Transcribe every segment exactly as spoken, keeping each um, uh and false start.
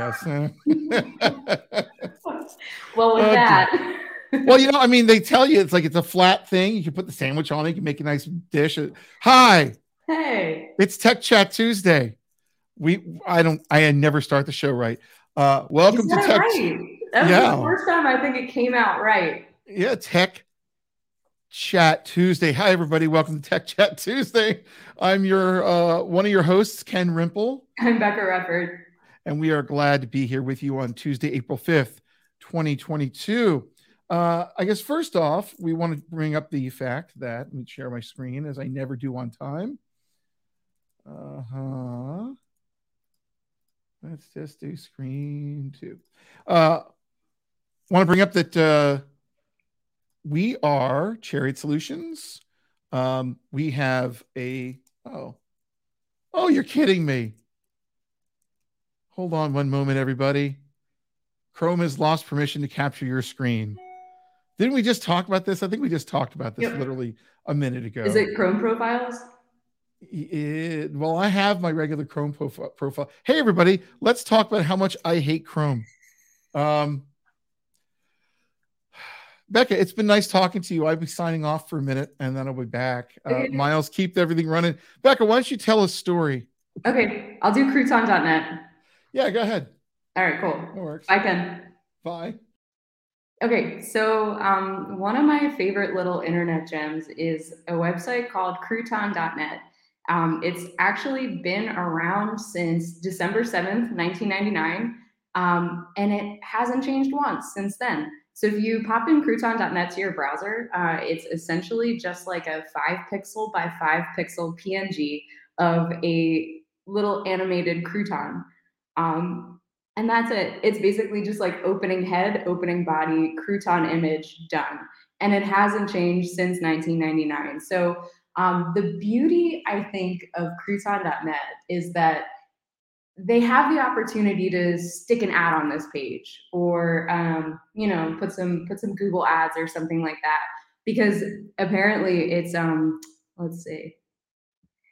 guess. Well, with uh, that. Well, you know, I mean, they tell you it's like it's a flat thing. You can put the sandwich on it. You can make a nice dish. Hi. Hey. It's Tech Chat Tuesday. We, I don't, I never start the show right. Uh, welcome to Tech. Right? That was yeah. the first time I think it came out right. Yeah, Tech Chat Tuesday. Hi, everybody. Welcome to Tech Chat Tuesday. I'm your uh, one of your hosts, Ken Rimple. I'm Becca Rufford. And we are glad to be here with you on Tuesday, April fifth, twenty twenty-two. Uh, I guess first off, we want to bring up the fact that, let me share my screen as I never do on time. Uh-huh. Let's just do screen two. Uh, want to bring up that uh, we are Chariot Solutions. Um, we have a, oh, oh, you're kidding me. Hold on one moment, everybody. Chrome has lost permission to capture your screen. Didn't we just talk about this? I think we just talked about this yep. literally a minute ago. Is it Chrome profiles? It, well, I have my regular Chrome profi- profile. Hey, everybody, let's talk about how much I hate Chrome. Um, Becca, it's been nice talking to you. I'll be signing off for a minute, and then I'll be back. Uh, Miles, keep everything running. Becca, why don't you tell a story? Okay, I'll do crouton dot net. Yeah, go ahead. All right, cool. That works. Bye, Ken. Bye. Okay, so um, one of my favorite little internet gems is a website called crouton dot net. Um, it's actually been around since December seventh, nineteen ninety-nine, um, and it hasn't changed once since then. So if you pop in crouton dot net to your browser, uh, it's essentially just like a five pixel by five pixel P N G of a little animated crouton. Um, and that's it. It's basically just like opening head, opening body, crouton image, done. And it hasn't changed since nineteen ninety-nine. So Um, the beauty, I think, of crouton dot net is that they have the opportunity to stick an ad on this page, or um, you know, put some put some Google ads or something like that. Because apparently, it's um, let's see,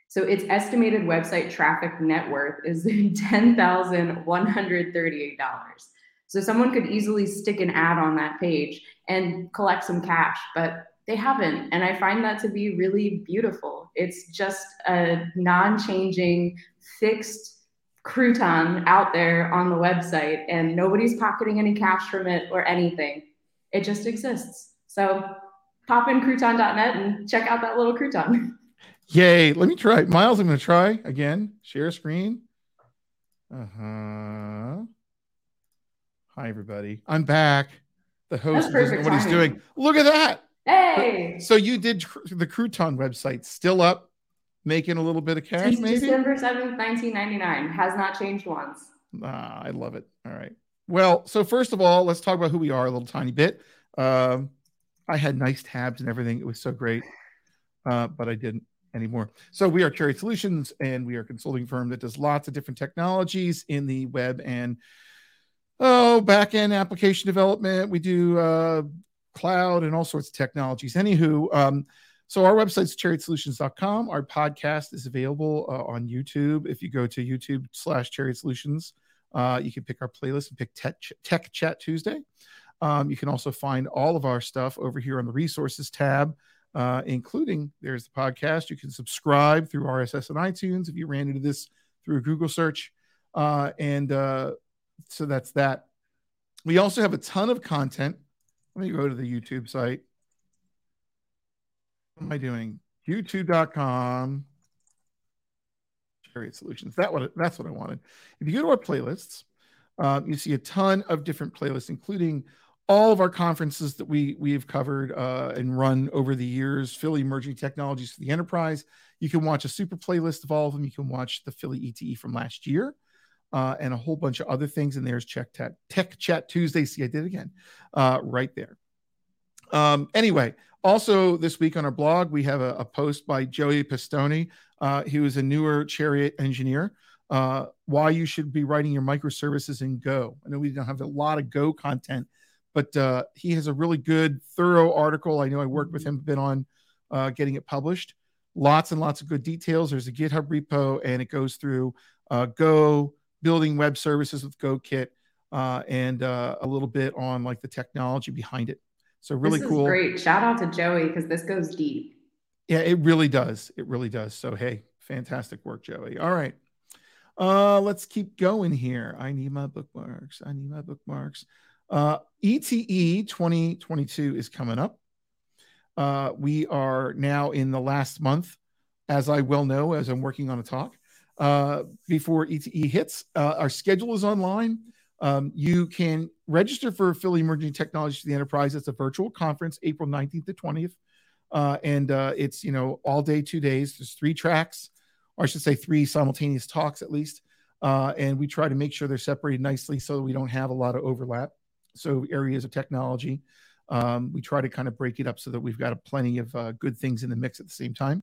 so its estimated website traffic net worth is ten thousand one hundred thirty-eight dollars. So someone could easily stick an ad on that page and collect some cash, but they haven't. And I find that to be really beautiful. It's just a non-changing, fixed crouton out there on the website, and nobody's pocketing any cash from it or anything. It just exists. So pop in crouton dot net and check out that little crouton. Yay. Let me try. Miles, I'm going to try again. Share screen. Uh-huh. Hi, everybody. I'm back. The host doesn't know what he's doing. Look at that. Hey! So you did the crouton website, still up, making a little bit of cash, maybe? December seventh, nineteen ninety-nine. Has not changed once. Ah, I love it. All right. Well, so first of all, let's talk about who we are a little tiny bit. Um, I had nice tabs and everything. It was so great, uh, but I didn't anymore. So we are Chariot Solutions, and we are a consulting firm that does lots of different technologies in the web and, oh, back-end application development. We do... Uh, cloud and all sorts of technologies. Anywho, um, so our website's chariot solutions dot com. Our podcast is available uh, on YouTube. If you go to YouTube slash Chariot Solutions, uh, you can pick our playlist and pick Tech, Tech Chat Tuesday. Um, you can also find all of our stuff over here on the resources tab, uh, including there's the podcast. You can subscribe through R S S and iTunes if you ran into this through a Google search. Uh, and uh, so that's that. We also have a ton of content. Let me go to the YouTube site. What am I doing? YouTube dot com. Chariot Solutions. That what, that's what I wanted. If you go to our playlists, uh, you see a ton of different playlists, including all of our conferences that we, we have covered uh, and run over the years, Philly Emerging Technologies for the Enterprise. You can watch a super playlist of all of them. You can watch the Philly E T E from last year. Uh, and a whole bunch of other things. And there's Tech Chat, Tech Chat Tuesday. See, I did it again uh, right there. Um, anyway, also this week on our blog, we have a, a post by Joey Pistone. Uh, he was a newer Chariot engineer. Uh, why you should be writing your microservices in Go. I know we don't have a lot of Go content, but uh, he has a really good, thorough article. I know I worked with him a bit on uh, getting it published. Lots and lots of good details. There's a GitHub repo, and it goes through uh, Go, building web services with GoKit, uh, and uh, a little bit on like the technology behind it. So really cool. Great. Shout out to Joey, because this goes deep. Yeah, it really does. It really does. So, hey, fantastic work, Joey. All right. Uh, let's keep going here. I need my bookmarks. I need my bookmarks. Uh, E T E twenty twenty-two is coming up. Uh, we are now in the last month, as I well know, as I'm working on a talk. Uh, before E T E hits, uh, our schedule is online. Um, you can register for Philly Emerging Technologies for the Enterprise. It's a virtual conference, April nineteenth to twentieth. Uh, and uh, it's, you know, all day, two days. There's three tracks, or I should say three simultaneous talks at least. Uh, and we try to make sure they're separated nicely so that we don't have a lot of overlap. So areas of technology, um, we try to kind of break it up so that we've got a plenty of uh, good things in the mix at the same time.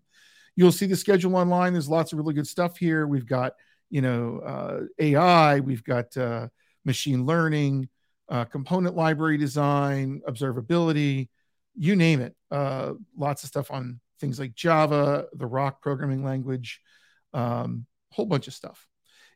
You'll see the schedule online. There's lots of really good stuff here. We've got, you know, uh, A I. We've got uh, machine learning, uh, component library design, observability, you name it. Uh, lots of stuff on things like Java, the Rock programming language, um, whole bunch of stuff.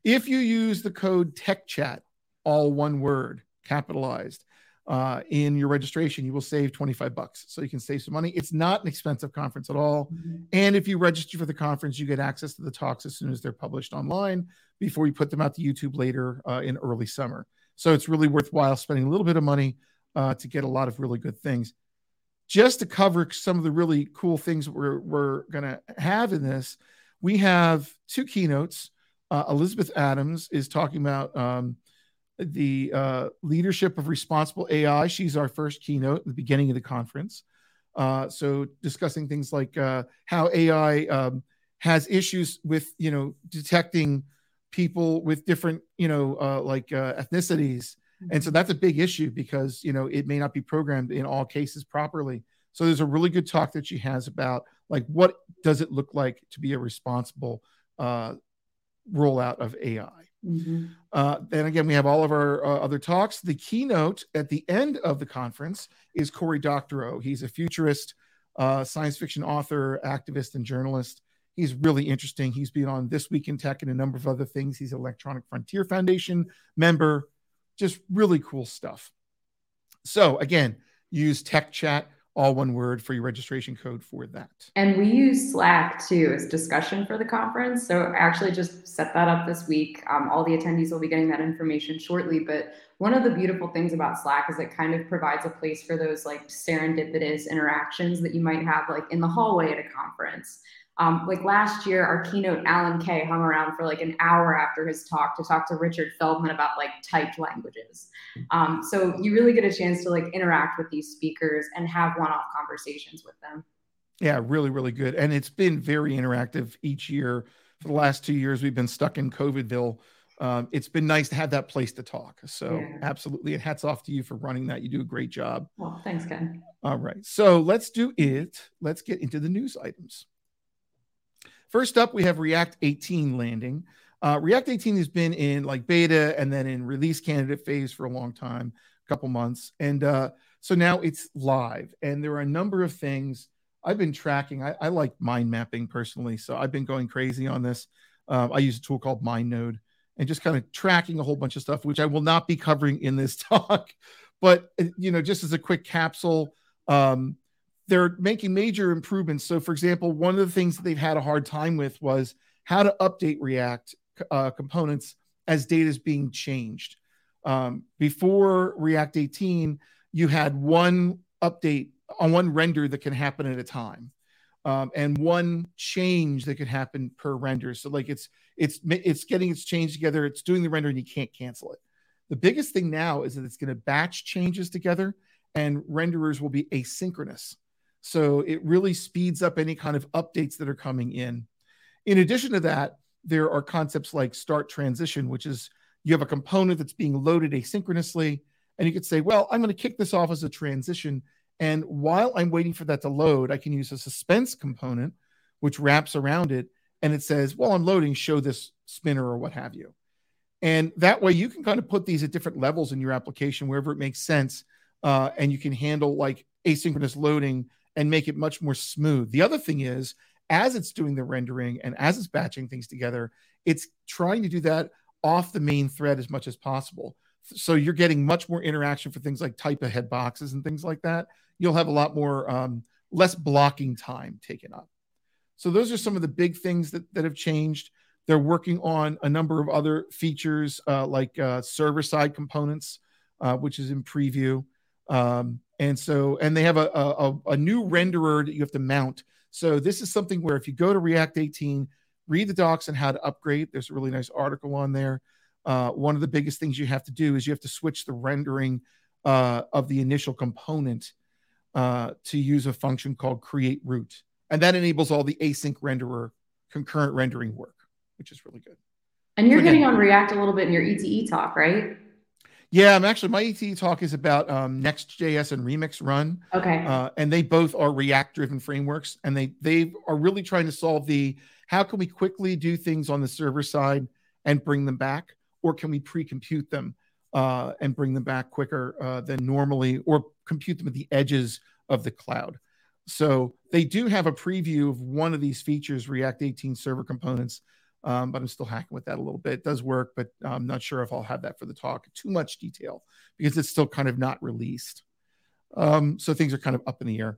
If you use the code TechChat, all one word, capitalized, uh, in your registration, you will save twenty-five bucks. So you can save some money. It's not an expensive conference at all. Mm-hmm. And if you register for the conference, you get access to the talks as soon as they're published online before we put them out to YouTube later uh, in early summer. So it's really worthwhile spending a little bit of money uh, to get a lot of really good things. Just to cover some of the really cool things we're, we're going to have in this, we have two keynotes. Uh, Elizabeth Adams is talking about um, the uh, leadership of responsible A I. She's our first keynote at the beginning of the conference. Uh, so discussing things like uh, how A I um, has issues with, you know, detecting people with different, you know, uh, like uh, ethnicities. And so that's a big issue because, you know, it may not be programmed in all cases properly. So there's a really good talk that she has about like, what does it look like to be a responsible uh, rollout of A I? Mm-hmm. Uh, and again, we have all of our uh, other talks. The keynote at the end of the conference is Cory Doctorow. He's a futurist, uh, science fiction author, activist, and journalist. He's really interesting. He's been on This Week in Tech and a number of other things. He's an Electronic Frontier Foundation member. Just really cool stuff. So again, use Tech Chat, all one word, for your registration code for that. And we use Slack too as discussion for the conference. So actually just set that up this week. Um, all the attendees will be getting that information shortly. But one of the beautiful things about Slack is it kind of provides a place for those like serendipitous interactions that you might have like in the hallway at a conference. Um, like last year, our keynote, Alan Kay, hung around for like an hour after his talk to talk to Richard Feldman about like typed languages. Um, so you really get a chance to like interact with these speakers and have one-off conversations with them. Yeah, really, really good. And it's been very interactive each year. For the last two years, we've been stuck in COVIDville. Um, it's been nice to have that place to talk. So yeah. Absolutely. And hats off to you for running that. You do a great job. Well, thanks, Ken. All right. So let's do it. Let's get into the news items. First up, we have React eighteen landing. Uh, React eighteen has been in like beta and then in release candidate phase for a long time, a couple months. And uh, so now it's live. And there are a number of things I've been tracking. I, I like mind mapping personally. So I've been going crazy on this. Uh, I use a tool called MindNode and just kind of tracking a whole bunch of stuff, which I will not be covering in this talk. But, you know, just as a quick capsule, um, they're making major improvements. So for example, one of the things that they've had a hard time with was how to update React uh, components as data is being changed. Um, before React eighteen, you had one update on one render that can happen at a time um, and one change that could happen per render. So like it's, it's, it's getting its change together. It's doing the render and you can't cancel it. The biggest thing now is that it's going to batch changes together and renderers will be asynchronous. So it really speeds up any kind of updates that are coming in. In addition to that, there are concepts like start transition, which is you have a component that's being loaded asynchronously. And you could say, well, I'm going to kick this off as a transition. And while I'm waiting for that to load, I can use a suspense component, which wraps around it. And it says, well, I'm loading, show this spinner or what have you. And that way you can kind of put these at different levels in your application, wherever it makes sense. Uh, and you can handle like asynchronous loading and make it much more smooth. The other thing is, as it's doing the rendering and as it's batching things together, it's trying to do that off the main thread as much as possible. So you're getting much more interaction for things like type ahead boxes and things like that. You'll have a lot more, um, less blocking time taken up. So those are some of the big things that, that have changed. They're working on a number of other features uh, like uh, server-side components, uh, which is in preview. Um, and so, and they have a, a, a new renderer that you have to mount. So this is something where if you go to React eighteen, read the docs on how to upgrade. There's a really nice article on there. Uh, one of the biggest things you have to do is you have to switch the rendering uh, of the initial component uh, to use a function called create root. And that enables all the async renderer concurrent rendering work, which is really good. And you're hitting on React a little bit in your E T E talk, right? Yeah, I'm actually, my E T E talk is about um, Next.js and Remix Run. Okay. Uh, and they both are React-driven frameworks. And they they are really trying to solve the, how can we quickly do things on the server side and bring them back? Or can we pre-compute them uh, and bring them back quicker uh, than normally, or compute them at the edges of the cloud? So they do have a preview of one of these features, React eighteen server components, um, but I'm still hacking with that a little bit. It does work, but I'm not sure if I'll have that for the talk. Too much detail because it's still kind of not released. Um, so things are kind of up in the air.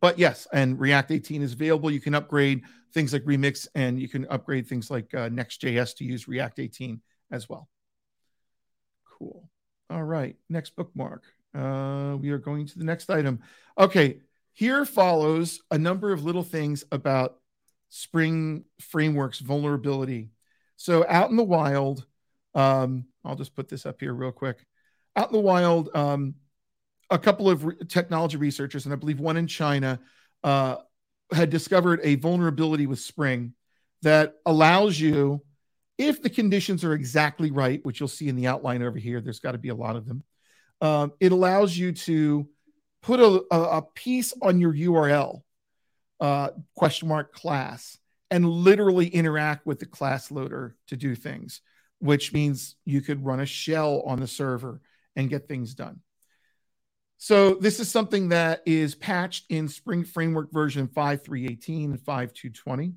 But yes, and React eighteen is available. You can upgrade things like Remix, and you can upgrade things like uh, Next.js to use React eighteen as well. Cool. All right, next bookmark. Uh, we are going to the next item. Okay, here follows a number of little things about Spring Framework's vulnerability. So out in the wild, um, I'll just put this up here real quick. Out in the wild, um, a couple of re- technology researchers, and I believe one in China, uh, had discovered a vulnerability with Spring that allows you, if the conditions are exactly right, which you'll see in the outline over here, there's got to be a lot of them. Um, it allows you to put a, a piece on your U R L, uh, question mark class, and literally interact with the class loader to do things, which means you could run a shell on the server and get things done. So this is something that is patched in Spring Framework version five point three point eighteen and five point two point twenty.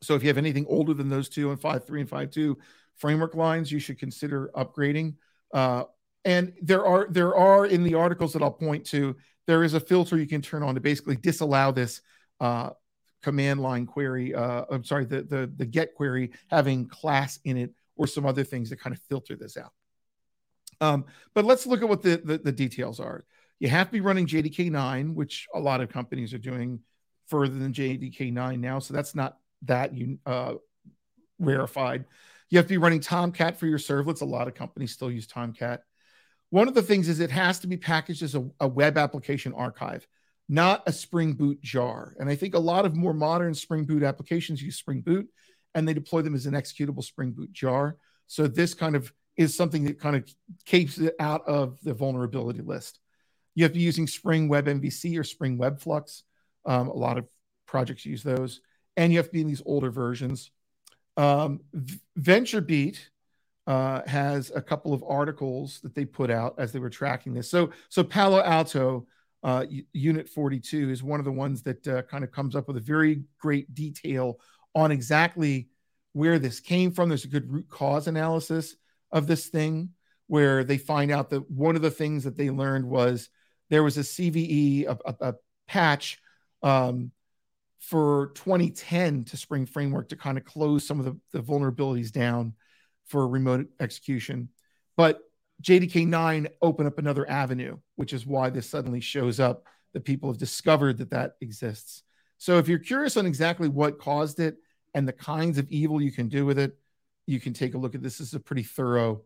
So if you have anything older than those two, and five point three and five point two framework lines, you should consider upgrading. Uh, and there are, there are in the articles that I'll point to, there is a filter you can turn on to basically disallow this uh, command line query. Uh, I'm sorry, the, the, the get query having class in it or some other things that kind of filter this out. Um, but let's look at what the, the, the details are. You have to be running J D K nine, which a lot of companies are doing further than J D K nine now. So that's not that you, uh, rarefied. You have to be running Tomcat for your servlets. A lot of companies still use Tomcat. One of the things is it has to be packaged as a, a web application archive, not a Spring Boot jar. And I think a lot of more modern Spring Boot applications use Spring Boot, and they deploy them as an executable Spring Boot jar. So this kind of is something that kind of keeps it out of the vulnerability list. You have to be using Spring WebMVC or Spring WebFlux. Um, a lot of projects use those. And you have to be in these older versions. Um, VentureBeat uh, has a couple of articles that they put out as they were tracking this. So, so Palo Alto uh, Unit forty-two is one of the ones that uh, kind of comes up with a very great detail on exactly where this came from. There's a good root cause analysis of this thing, where they find out that one of the things that they learned was there was a C V E, a, a, a patch um, for twenty ten to Spring Framework to kind of close some of the, the vulnerabilities down for remote execution. But J D K nine opened up another avenue, which is why this suddenly shows up, that people have discovered that that exists. So if you're curious on exactly what caused it and the kinds of evil you can do with it, you can take a look at this. This is a pretty thorough,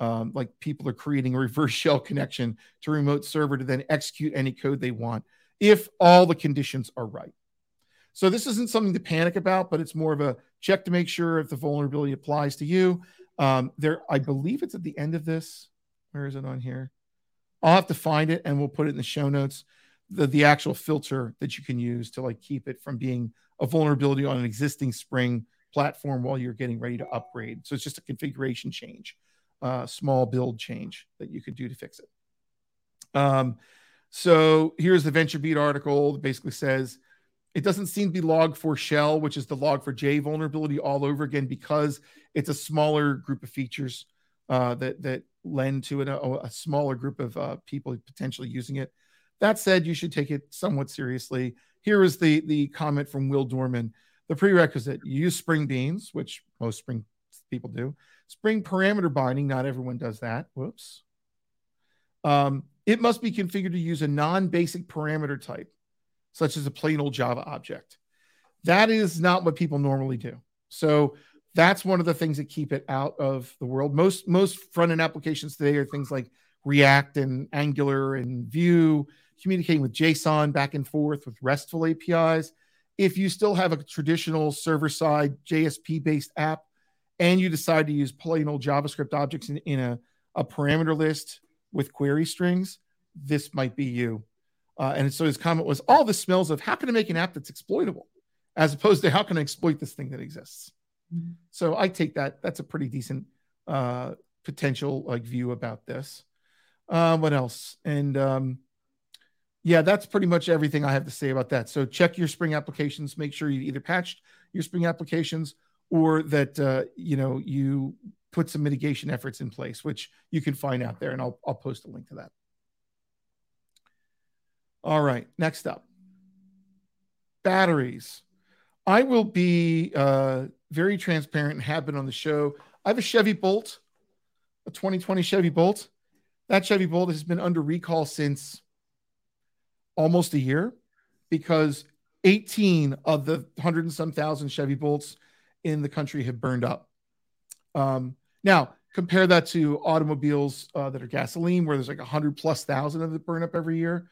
um, like people are creating a reverse shell connection to a remote server to then execute any code they want if all the conditions are right. So this isn't something to panic about, but it's more of a check to make sure if the vulnerability applies to you. Um, there, I believe it's at the end of this. Where is it on here? I'll have to find it and we'll put it in the show notes. The, the actual filter that you can use to like keep it from being a vulnerability on an existing Spring platform while you're getting ready to upgrade. So it's just a configuration change, uh, small build change that you could do to fix it. Um, so here's the VentureBeat article that basically says It doesn't seem to be log four shell, which is the log four j vulnerability all over again, because it's a smaller group of features uh, that that lend to it, a, a smaller group of uh, people potentially using it. That said, you should take it somewhat seriously. Here is the, the comment from Will Dorman. The prerequisite, you use Spring Beans, which most Spring people do. Spring parameter binding, not everyone does that. Whoops. Um, it must be configured to use a non-basic parameter type, such as a plain old Java object. That is not what people normally do. So that's one of the things that keep it out of the world. Most most front-end applications today are things like React and Angular and Vue, communicating with JSON back and forth with RESTful A P Is. If you still have a traditional server-side J S P-based app and you decide to use plain old JavaScript objects in, in a, a parameter list with query strings, this might be you. Uh, and so his comment was, all this smells of how can I make an app that's exploitable as opposed to how can I exploit this thing that exists? Mm-hmm. So I take that. That's a pretty decent uh, potential like view about this. Uh, what else? And um, yeah, that's pretty much everything I have to say about that. So check your Spring applications. Make sure you either patched your Spring applications or that, uh, you know, you put some mitigation efforts in place, which you can find out there. And I'll, I'll post a link to that. All right, next up, batteries. I will be uh, very transparent and have been on the show. I have a Chevy Bolt, a twenty twenty Chevy Bolt. That Chevy Bolt has been under recall since almost a year because eighteen of the hundred and some thousand Chevy Bolts in the country have burned up. Um, now, compare that to automobiles uh, that are gasoline, where there's like one hundred plus thousand of them burn up every year.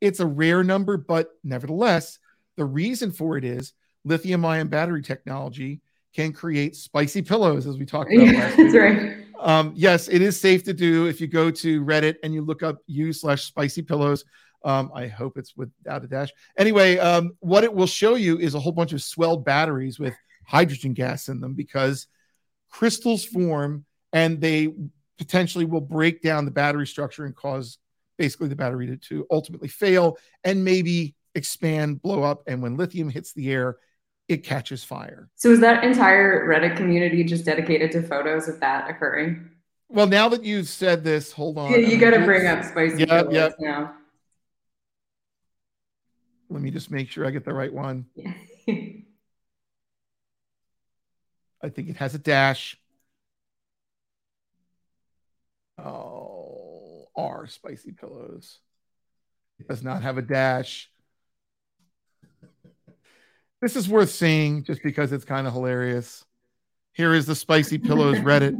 It's a rare number, but nevertheless, the reason for it is lithium-ion battery technology can create spicy pillows, as we talked about yeah, last week. That's right. Um, yes, it is safe to do. If you go to Reddit and you look up u slash spicy pillows, um, I hope it's without a dash. Anyway, um, what it will show you is a whole bunch of swelled batteries with hydrogen gas in them because crystals form and they potentially will break down the battery structure and cause basically the battery to, to ultimately fail and maybe expand, blow up. And when lithium hits the air, it catches fire. So is that entire Reddit community just dedicated to photos of that occurring? Well, now that you've said this, hold on. Yeah, you got to bring up spicy yep, pillows yep. now. Let me just make sure I get the right one. Yeah. I think it has a dash. Oh. Are spicy pillows. It does not have a dash. This is worth seeing just because it's kind of hilarious. Here is the spicy pillows Reddit.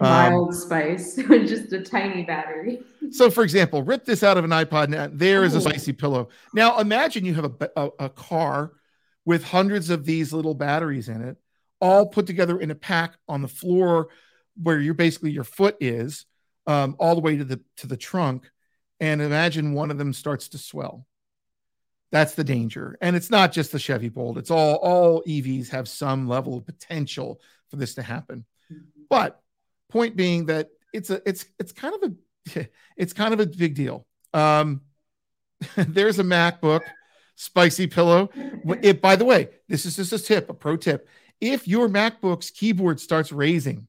Mild um, spice with just a tiny battery. So, for example, rip this out of an iPod. Now, there is a spicy pillow. Now, imagine you have a, a, a car with hundreds of these little batteries in it, all put together in a pack on the floor where you're basically your foot is. Um, all the way to the to the trunk, and imagine one of them starts to swell. That's the danger. And it's not just the Chevy Bolt. It's all, all E Vs have some level of potential for this to happen. But point being that it's a it's it's kind of a it's kind of a big deal. Um, there's a MacBook spicy pillow. It, by the way, this is just a tip, a pro tip. If your MacBook's keyboard starts raising,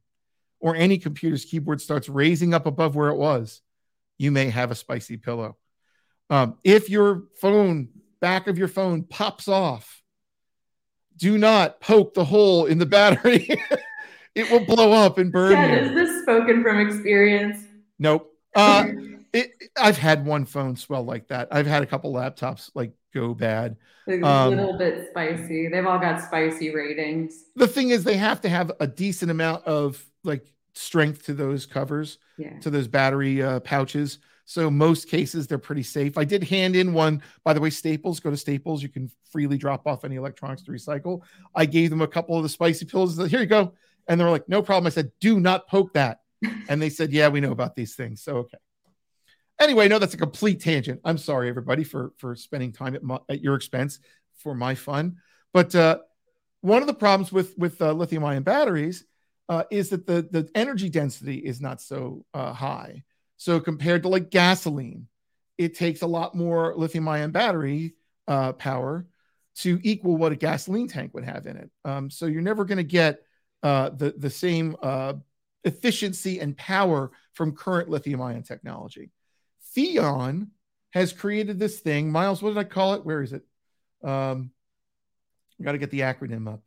or any computer's keyboard starts raising up above where it was, you may have a spicy pillow. Um, if your phone, back of your phone pops off, do not poke the hole in the battery. It will blow up and burn yeah, you. Is this spoken from experience? Nope. Uh, it, I've had one phone swell like that. I've had a couple laptops like go bad. Like a um, little bit spicy. They've all got spicy ratings. The thing is they have to have a decent amount of like strength to those covers, yeah. to those battery uh, pouches. So most cases they're pretty safe. I did hand in one, by the way, Staples, go to Staples. You can freely drop off any electronics to recycle. I gave them a couple of the spicy pills. Like, here you go. And they were like, no problem. I said, do not poke that. And they said, yeah, we know about these things. So, okay. Anyway, no, that's a complete tangent. I'm sorry, everybody, for, for spending time at, my, at your expense for my fun. But uh, one of the problems with, with uh, lithium-ion batteries Uh, is that the, the energy density is not so uh, high. So compared to like gasoline, it takes a lot more lithium-ion battery uh, power to equal what a gasoline tank would have in it. Um, so you're never going to get uh, the, the same uh, efficiency and power from current lithium-ion technology. Theon has created this thing. Miles, what did I call it? Where is it? Um, got to get the acronym up.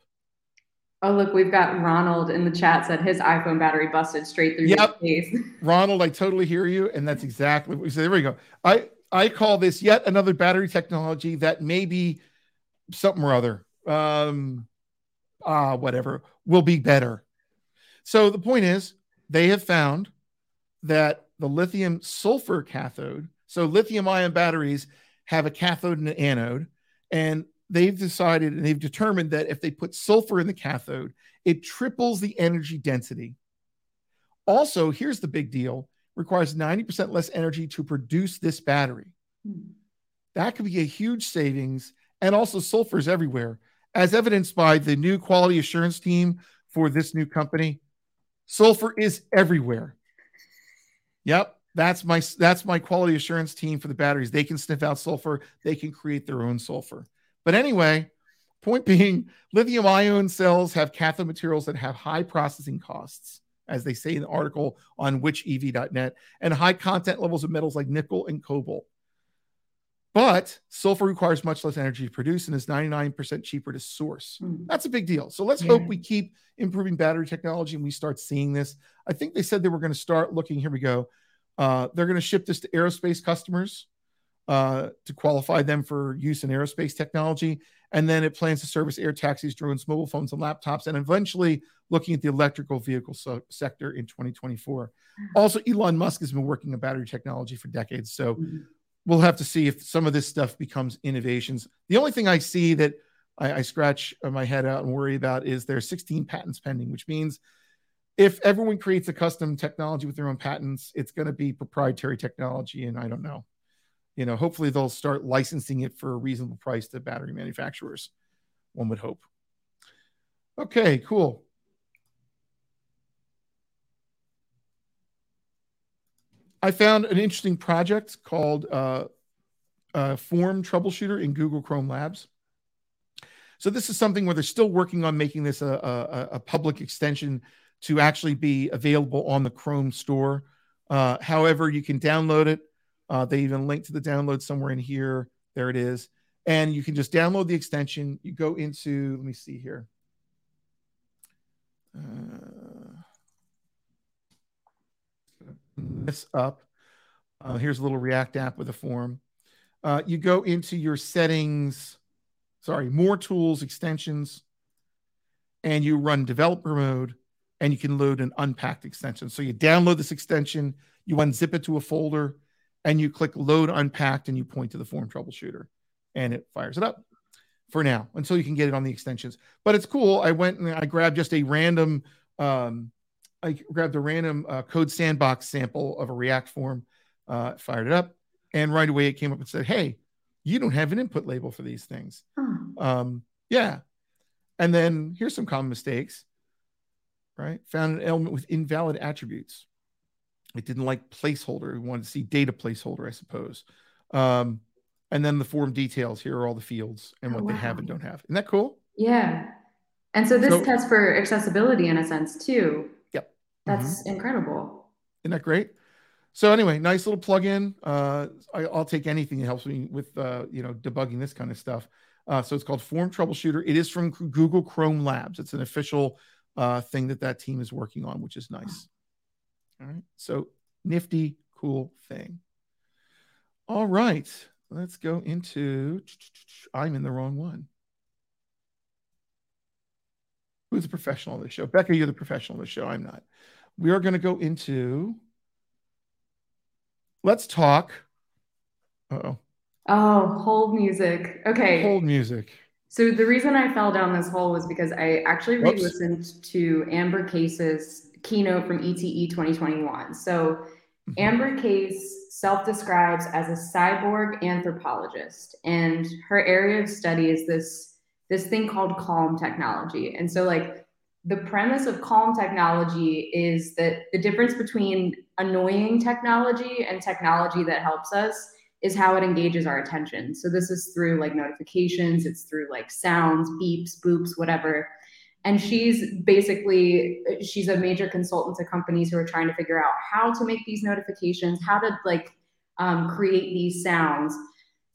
Oh, look, we've got Ronald in the chat said his iPhone battery busted straight through yep. your face. Ronald, I totally hear you. And that's exactly what we said. There we go. I, I call this yet another battery technology that may be something or other, um, ah, whatever, will be better. So the point is, they have found that the lithium sulfur cathode, so lithium ion batteries have a cathode and an anode, and they've decided and they've determined that if they put sulfur in the cathode, it triples the energy density. Also, here's the big deal, requires ninety percent less energy to produce this battery. That could be a huge savings, and also sulfur is everywhere, as evidenced by the new quality assurance team for this new company. Sulfur is everywhere. Yep, that's my that's my quality assurance team for the batteries. They can sniff out sulfur. They can create their own sulfur. But anyway, point being, lithium ion cells have cathode materials that have high processing costs, as they say in the article on which E V dot net, and high content levels of metals like nickel and cobalt. But sulfur requires much less energy to produce and is ninety-nine percent cheaper to source. Mm. That's a big deal. So let's yeah. hope we keep improving battery technology and we start seeing this. I think they said they were going to start looking. Here we go. Uh, they're going to ship this to aerospace customers uh, to qualify them for use in aerospace technology. And then it plans to service air taxis, drones, mobile phones, and laptops, and eventually looking at the electrical vehicle so- sector in twenty twenty-four. Also, Elon Musk has been working on battery technology for decades. So mm-hmm. we'll have to see if some of this stuff becomes innovations. The only thing I see that I, I scratch my head out and worry about is there are sixteen patents pending, which means if everyone creates a custom technology with their own patents, it's going to be proprietary technology. And I don't know, you know, hopefully they'll start licensing it for a reasonable price to battery manufacturers. One would hope. Okay, cool. I found an interesting project called uh, uh, Form Troubleshooter in Google Chrome Labs. So this is something where they're still working on making this a, a, a public extension to actually be available on the Chrome store. Uh, however, you can download it. Uh, they even link to the download somewhere in here. There it is. And you can just download the extension. You go into, let me see here. Uh, this up. Uh, here's a little React app with a form. Uh, you go into your settings, sorry, more tools, extensions, and you run developer mode, and you can load an unpacked extension. So you download this extension, you unzip it to a folder, and you click load unpacked, and you point to the Form Troubleshooter, and it fires it up for now until you can get it on the extensions. But it's cool. I went and I grabbed just a random... Um, I grabbed a random uh, code sandbox sample of a React form, uh, fired it up, and right away it came up and said, hey, you don't have an input label for these things. Hmm. Um, yeah. And then here's some common mistakes, right? Found an element with invalid attributes. It didn't like placeholder. We wanted to see data placeholder, I suppose. Um, and then the form details. Here are all the fields and what oh, wow. they have and don't have. Isn't that cool? Yeah. And so this so, tests for accessibility in a sense too. That's mm-hmm. incredible. Isn't that great? So anyway, nice little plugin. Uh, I, I'll take anything that helps me with, uh, you know, debugging this kind of stuff. Uh, so it's called Form Troubleshooter. It is from Google Chrome Labs. It's an official uh, thing that that team is working on, which is nice. All right. So nifty, cool thing. All right. Let's go into, I'm in the wrong one. Who's a professional on this show? Becca, you're the professional on this show. I'm not. We are going to go into, let's talk. Uh-oh. Oh, hold music. Okay. Hold music. So the reason I fell down this hole was because I actually re-listened Oops. to Amber Case's keynote from E T E twenty twenty-one. So mm-hmm. Amber Case self-describes as a cyborg anthropologist, and her area of study is this this thing called calm technology. And so like the premise of calm technology is that the difference between annoying technology and technology that helps us is how it engages our attention. So this is through like notifications, it's through like sounds, beeps, boops, whatever. And she's basically, she's a major consultant to companies who are trying to figure out how to make these notifications, how to like um, create these sounds.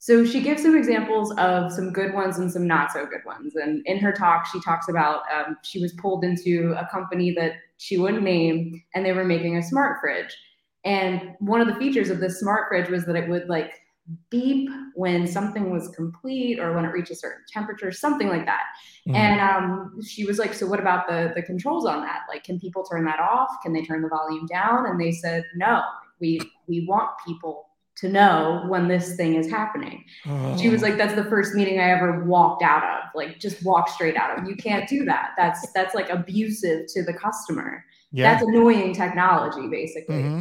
So she gives some examples of some good ones and some not so good ones. And in her talk, she talks about um, she was pulled into a company that she wouldn't name, and they were making a smart fridge. And one of the features of this smart fridge was that it would like beep when something was complete or when it reached a certain temperature, something like that. Mm-hmm. And um, she was like, so what about the, the controls on that? Like, can people turn that off? Can they turn the volume down? And they said, no, we we want people to know when this thing is happening. Oh. She was like, that's the first meeting I ever walked out of, like just walked straight out of. You can't do that. That's that's like abusive to the customer. Yeah. That's annoying technology, basically. Mm-hmm.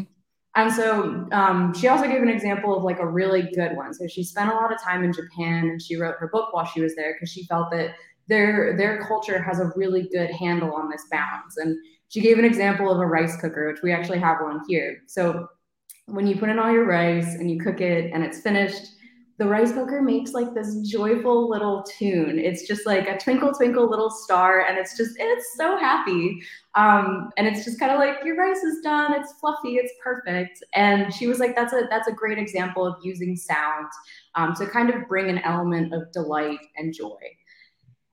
And so um, she also gave an example of like a really good one. So she spent a lot of time in Japan, and she wrote her book while she was there because she felt that their their culture has a really good handle on this balance. And she gave an example of a rice cooker, which we actually have one here. So when you put in all your rice and you cook it and it's finished, the rice cooker makes like this joyful little tune. It's just like a twinkle, twinkle little star. And it's just, it's so happy. Um, and it's just kind of like, your rice is done. It's fluffy. It's perfect. And she was like, that's a, that's a great example of using sound um, to kind of bring an element of delight and joy.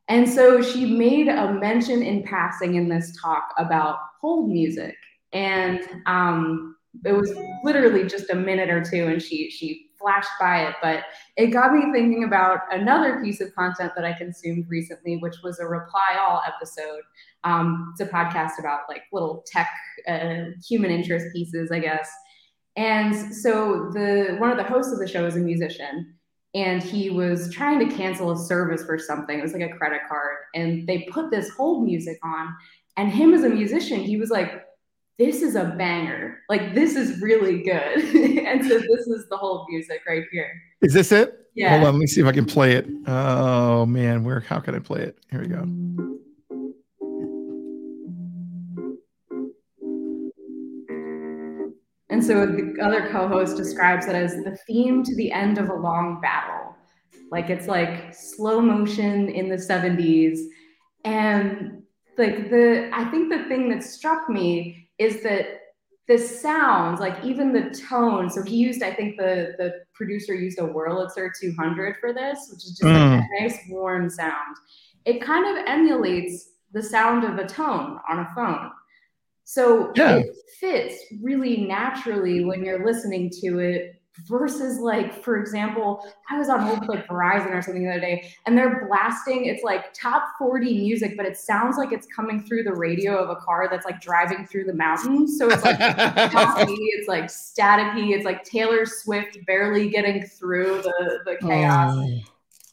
And so she made a mention in passing in this talk about hold music. And, um, it was literally just a minute or two, and she she flashed by it, but it got me thinking about another piece of content that I consumed recently, which was a Reply All episode. Um, it's a podcast about like little tech, uh, human interest pieces, I guess. And so the one of the hosts of the show is a musician, and he was trying to cancel a service for something. It was like a credit card, and they put this hold music on, and him as a musician, he was like, this is a banger. Like, this is really good. And so this is the whole music right here. Is this it? Yeah. Hold on. Let me see if I can play it. Oh, man. Where? How can I play it? Here we go. And so the other co-host describes it as the theme to the end of a long battle. Like, it's like slow motion in the seventies. And like the, I think the thing that struck me is that the sounds, like even the tone, so he used, I think the, the producer used a Wurlitzer two hundred for this, which is just mm. like a nice warm sound. It kind of emulates the sound of a tone on a phone. So yeah. It fits really naturally when you're listening to it versus like, for example, I was on hold with like Verizon or something the other day, and they're blasting, it's like top forty music, but it sounds like it's coming through the radio of a car that's like driving through the mountains. So it's like choppy, it's like staticky, it's like Taylor Swift barely getting through the, the chaos.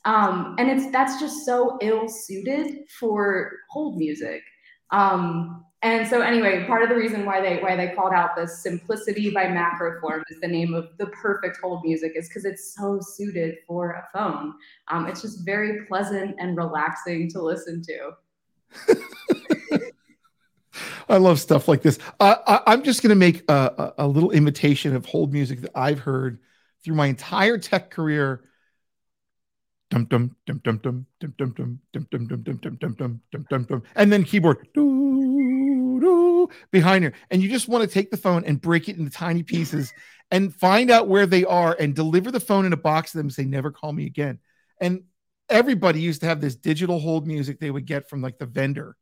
Oh. Um, and it's that's just so ill-suited for hold music. Um, And so anyway, part of the reason why they why they called out this Simplicity by Macroform is the name of the perfect hold music is because it's so suited for a phone. Um, it's just very pleasant and relaxing to listen to. I love stuff like this. Uh, I, I'm just going to make a, a little imitation of hold music that I've heard through my entire tech career. Dum dum dum dum dum dum dum dum dum dum dum dum dum dum dum dum dum dum, and then keyboard. Behind her, and you just want to take the phone and break it into tiny pieces and find out where they are and deliver the phone in a box to them and say, never call me again. And everybody used to have this digital hold music they would get from like the vendor,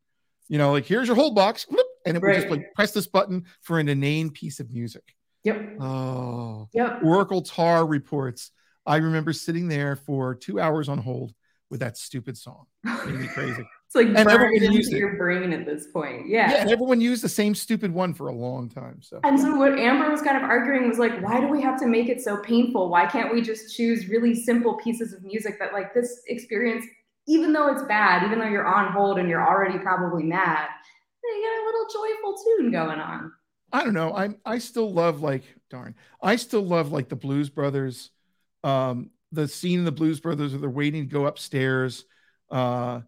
you know, like here's your hold box, and it would right. just like press this button for an inane piece of music. Yep. Oh, yep. Oracle T A R reports. I remember sitting there for two hours on hold with that stupid song. It made me crazy. It's like and burned into your brain at this point. Yeah. yeah. And everyone used the same stupid one for a long time. So. And so what Amber was kind of arguing was like, why do we have to make it so painful? Why can't we just choose really simple pieces of music that like this experience, even though it's bad, even though you're on hold and you're already probably mad, you got a little joyful tune going on. I don't know. I'm, I still love like, darn, I still love like the Blues Brothers, um, the scene in the Blues Brothers where they're waiting to go upstairs. Uh,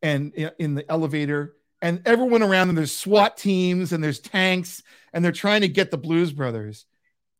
and in the elevator, and everyone around them, there's SWAT teams and there's tanks, and they're trying to get the Blues Brothers,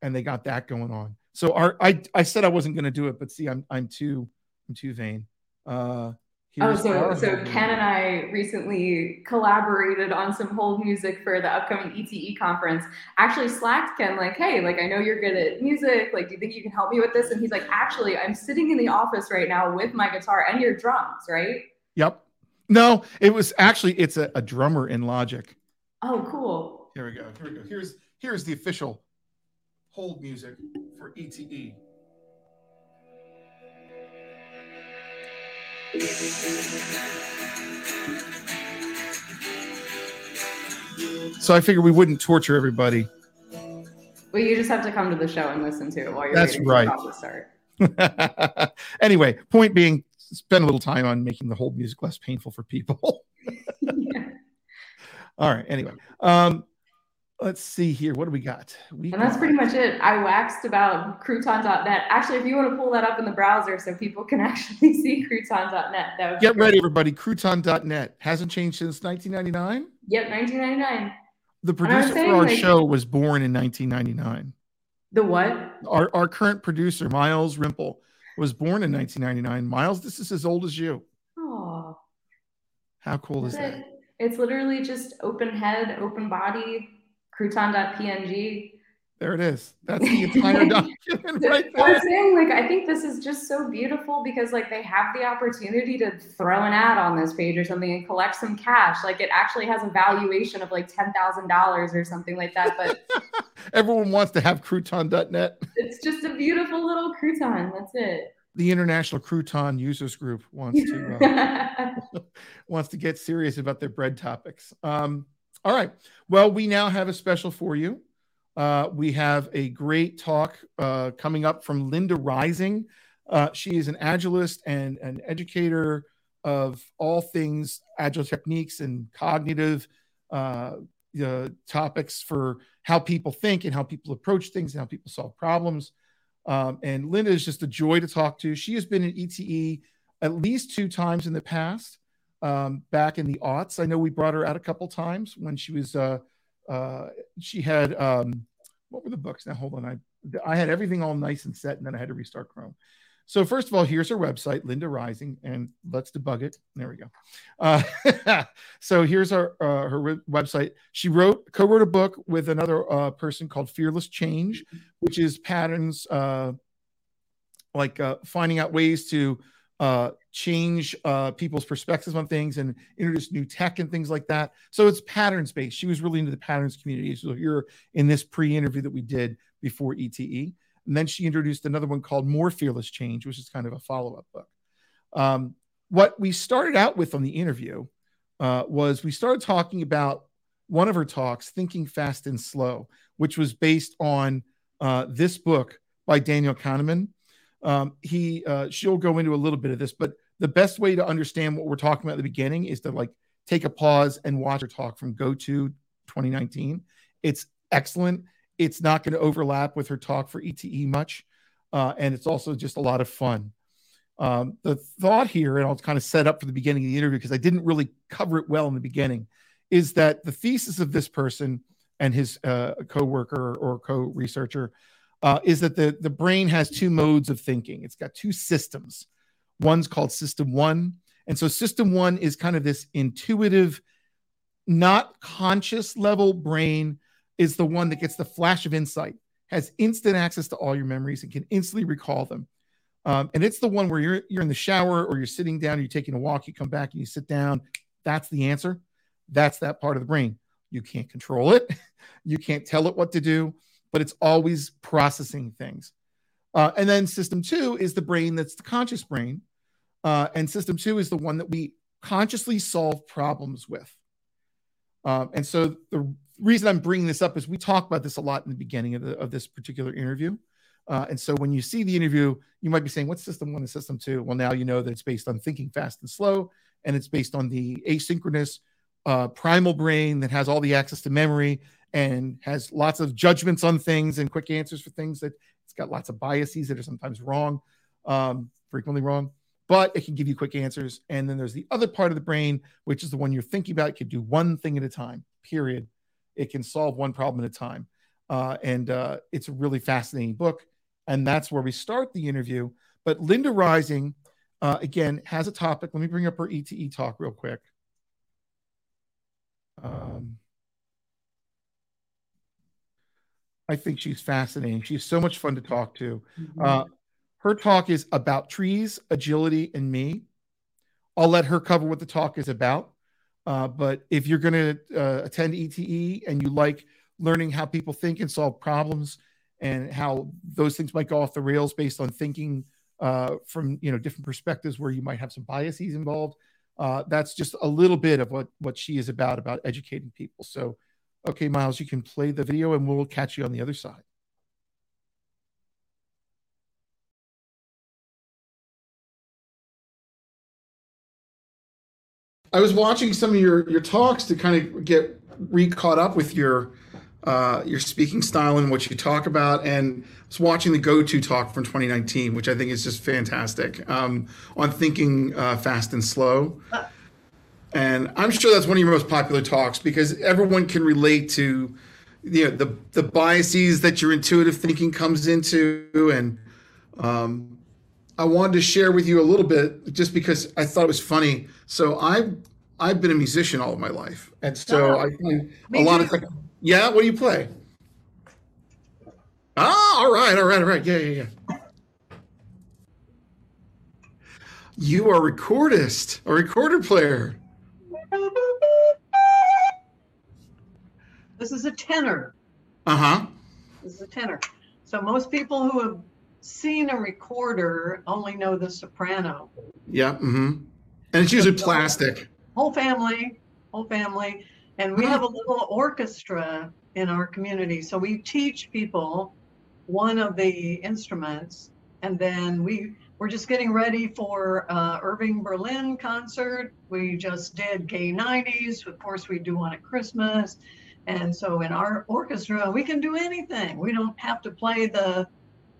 and they got that going on. So our, I I said I wasn't going to do it, but see, I'm I'm too I'm too vain. Uh, oh, so so Ken and I recently collaborated on some whole music for the upcoming E T E conference. Actually, slacked Ken like, hey, like I know you're good at music. Like, do you think you can help me with this? And he's like, actually, I'm sitting in the office right now with my guitar and your drums, right? Yep. No, it was actually it's a, a drummer in Logic. Oh, cool. Here we go. Here we go. Here's here's the official hold music for E T E. So I figured we wouldn't torture everybody. Well, you just have to come to the show and listen to it while you're That's waiting right. for the problem to start. Anyway, point being, spend a little time on making the whole music less painful for people. Yeah. All right. Anyway, um, let's see here. What do we got? We and that's got... pretty much it. I waxed about crouton dot net. Actually, if you want to pull that up in the browser so people can actually see crouton dot net. That would Get be ready, everybody. crouton dot net. Hasn't changed since nineteen ninety-nine? Yep, nineteen ninety-nine. The producer for our like... show was born in nineteen ninety-nine. The what? Our, our current producer, Miles Rimple, was born in nineteen ninety-nine. Miles, this is as old as you. Oh, how cool is, is that? It? It's literally just open head, open body, crouton dot P N G. There it is. That's the entire document right there. I'm saying, like, I think this is just so beautiful because, like, they have the opportunity to throw an ad on this page or something and collect some cash. Like, it actually has a valuation of like ten thousand dollars or something like that. But everyone wants to have crouton dot net. It's just a beautiful little crouton. That's it. The International Crouton Users Group wants to uh, wants to get serious about their bread topics. Um, all right. Well, we now have a special for you. Uh, we have a great talk uh, coming up from Linda Rising. Uh, she is an agilist and an educator of all things agile techniques and cognitive uh, uh, topics for how people think and how people approach things and how people solve problems. Um, and Linda is just a joy to talk to. She has been in E T E at least two times in the past, um, back in the aughts. I know we brought her out a couple times when she was... Uh, Uh, she had, um, what were the books? Now, hold on. I I had everything all nice and set, and then I had to restart Chrome. So first of all, here's her website, Linda Rising, and let's debug it. There we go. Uh, so here's our, uh, her website. She wrote, co-wrote a book with another uh, person called Fearless Change, which is patterns, uh, like uh, finding out ways to uh, change uh, people's perspectives on things and introduce new tech and things like that. So it's patterns based. She was really into the patterns community. So you're in this pre-interview that we did before E T E. And then she introduced another one called More Fearless Change, which is kind of a follow-up book. Um, what we started out with on the interview uh, was we started talking about one of her talks, Thinking Fast and Slow, which was based on uh, this book by Daniel Kahneman. Um, he, uh, she'll go into a little bit of this, but the best way to understand what we're talking about at the beginning is to like take a pause and watch her talk from GoTo twenty nineteen. It's excellent. It's not going to overlap with her talk for E T E much. Uh, and it's also just a lot of fun. Um, the thought here, and I'll kind of set up for the beginning of the interview, because I didn't really cover it well in the beginning, is that the thesis of this person and his, uh, coworker or co-researcher, Uh, is that the, the brain has two modes of thinking. It's got two systems. One's called system one. And so system one is kind of this intuitive, not conscious level brain is the one that gets the flash of insight, has instant access to all your memories and can instantly recall them. Um, and it's the one where you're, you're in the shower or you're sitting down, you're taking a walk, you come back and you sit down. That's the answer. That's that part of the brain. You can't control it. You can't tell it what to do. But it's always processing things. Uh, and then system two is the brain that's the conscious brain. Uh, and system two is the one that we consciously solve problems with. Um, and so the reason I'm bringing this up is we talk about this a lot in the beginning of, the, of this particular interview. Uh, and so when you see the interview, you might be saying, what's system one and system two? Well, now you know that it's based on thinking fast and slow, and it's based on the asynchronous uh, primal brain that has all the access to memory and has lots of judgments on things and quick answers for things that it's got lots of biases that are sometimes wrong, um, frequently wrong, but it can give you quick answers. And then there's the other part of the brain, which is the one you're thinking about. It can do one thing at a time, period. It can solve one problem at a time. Uh, and uh, it's a really fascinating book. And that's where we start the interview. But Linda Rising, uh, again, has a topic. Let me bring up her E T E talk real quick. Um, I think she's fascinating. She's so much fun to talk to. Mm-hmm. Uh, her talk is about trees, agility, and me. I'll let her cover what the talk is about. Uh, but if you're going to uh, attend E T E and you like learning how people think and solve problems and how those things might go off the rails based on thinking uh, from you know different perspectives where you might have some biases involved, uh, that's just a little bit of what, what she is about, about educating people. So, okay, Miles, you can play the video and we'll catch you on the other side. I was watching some of your, your talks to kind of get re-caught up with your uh, your speaking style and what you talk about, and I was watching the go-to talk from twenty nineteen, which I think is just fantastic, um, on thinking uh, fast and slow. And I'm sure that's one of your most popular talks because everyone can relate to you know, the, the biases that your intuitive thinking comes into. And um, I wanted to share with you a little bit just because I thought it was funny. So I, I've been a musician all of my life. And so oh, I find a lot of, yeah, what do you play? Ah, all right, all right, all right. Yeah, yeah, yeah. You are a recordist, a recorder player. This is a tenor. Uh-huh. This is a tenor. So most people who have seen a recorder only know the soprano. Yeah. Mm-hmm. And it's usually plastic. Whole family, whole family. And we have a little orchestra in our community. So we teach people one of the instruments. And then we, we're just getting ready for uh, Irving Berlin concert. We just did Gay nineties. Of course, we do one at Christmas. And so in our orchestra, we can do anything. We don't have to play the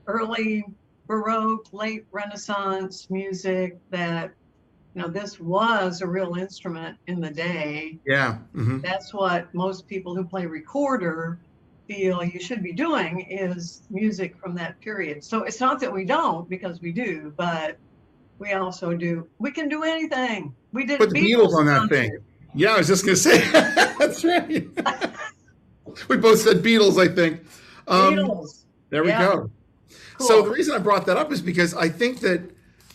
early Baroque, late Renaissance music that, you know, this was a real instrument in the day. Yeah. Mm-hmm. That's what most people who play recorder feel you should be doing is music from that period. So it's not that we don't, because we do, but we also do. We can do anything. We did put the Beatles, Beatles on that concert. Thing. Yeah, I was just gonna say that's right. We both said Beatles, I think. Um, Beatles. There we yeah. go. Cool. So the reason I brought that up is because I think that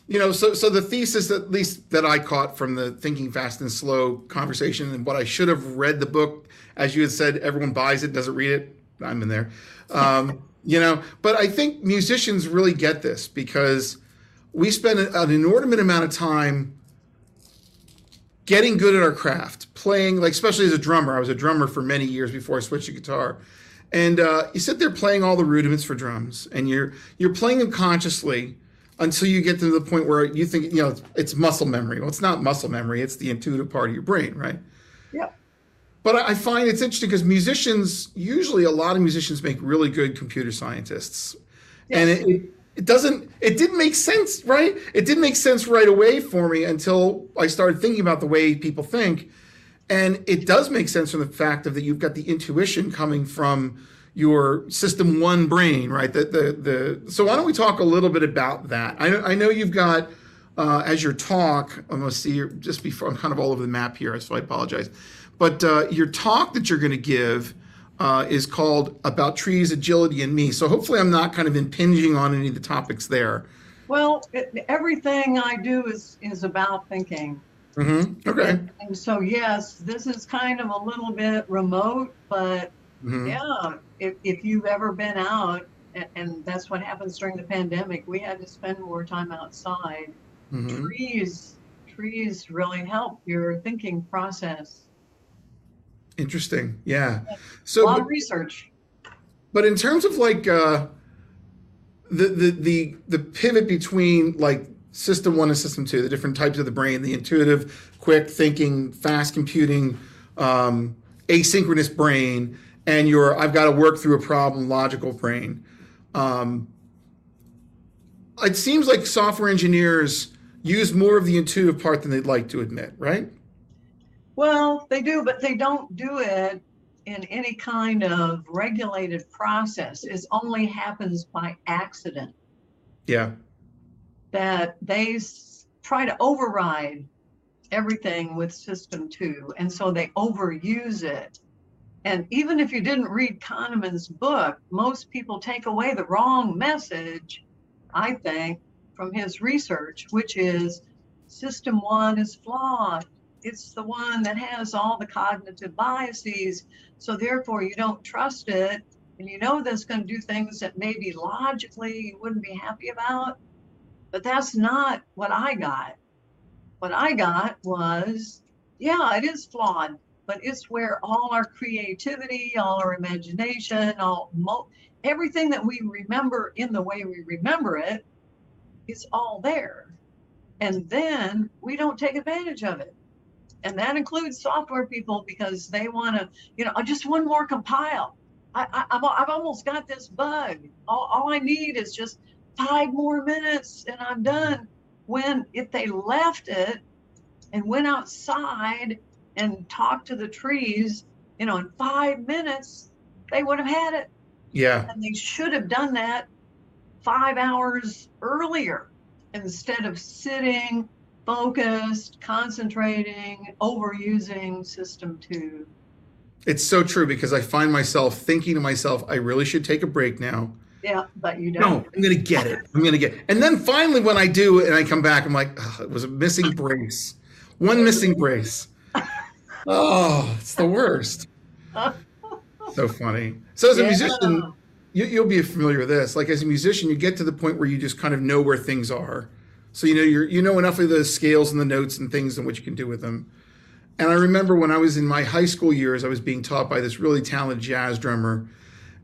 you know. So so the thesis, at least that I caught from the Thinking Fast and Slow conversation, and what I should have read the book, as you had said, everyone buys it, doesn't read it. I'm in there, um, you know, but I think musicians really get this because we spend an inordinate amount of time getting good at our craft, playing, like, especially as a drummer. I was a drummer for many years before I switched to guitar. And uh, you sit there playing all the rudiments for drums and you're, you're playing them consciously until you get to the point where you think, you know, it's, it's muscle memory. Well, it's not muscle memory. It's the intuitive part of your brain, right? Yeah. But I find it's interesting because musicians, usually a lot of musicians make really good computer scientists. Yes. And it, it, it doesn't, it didn't make sense, right? It didn't make sense right away for me until I started thinking about the way people think. And it does make sense from the fact of that you've got the intuition coming from your system one brain, right? The, the, the, so why don't we talk a little bit about that? I know, I know you've got, uh, as your talk, I'm gonna see just before, I'm kind of all over the map here, so I apologize. But uh, your talk that you're going to give uh, is called About Trees, Agility, and Me. So hopefully I'm not kind of impinging on any of the topics there. Well, it, everything I do is, is about thinking. Mm-hmm. Okay. And, and so, yes, this is kind of a little bit remote, but mm-hmm. yeah, if, if you've ever been out, and, and that's what happens during the pandemic, we had to spend more time outside. Mm-hmm. Trees, trees really help your thinking process. Interesting. Yeah. So a lot of research. But in terms of like uh, the, the, the, the pivot between like system one and system two, the different types of the brain, the intuitive, quick thinking, fast computing, um, asynchronous brain, and your, I've got to work through a problem, logical brain. Um, it seems like software engineers use more of the intuitive part than they'd like to admit, right? Well, they do, but they don't do it in any kind of regulated process is only happens by accident. Yeah. That they try to override everything with system two. And so they overuse it. And even if you didn't read Kahneman's book, most people take away the wrong message, I think, from his research, which is system one is flawed. It's the one that has all the cognitive biases. So therefore you don't trust it. And you know that's going to do things that maybe logically you wouldn't be happy about. But that's not what I got. What I got was, yeah, it is flawed, but it's where all our creativity, all our imagination, all mo everything that we remember in the way we remember it is all there. And then we don't take advantage of it. And that includes software people because they want to, you know, just one more compile. I, I, I've, I've almost got this bug. All, all I need is just five more minutes and I'm done. When if they left it and went outside and talked to the trees, you know, in five minutes, they would have had it. Yeah. And they should have done that five hours earlier instead of sitting, focused, concentrating, overusing system two. It's so true because I find myself thinking to myself, I really should take a break now. Yeah, but you don't. No, I'm going to get it. I'm going to get it. And then finally when I do and I come back, I'm like, oh, it was a missing brace. One missing brace. Oh, it's the worst. So funny. So as a yeah. musician, you, you'll be familiar with this. Like as a musician, you get to the point where you just kind of know where things are. So you know you're, you know enough of the scales and the notes and things and what you can do with them. And I remember when I was in my high school years, I was being taught by this really talented jazz drummer.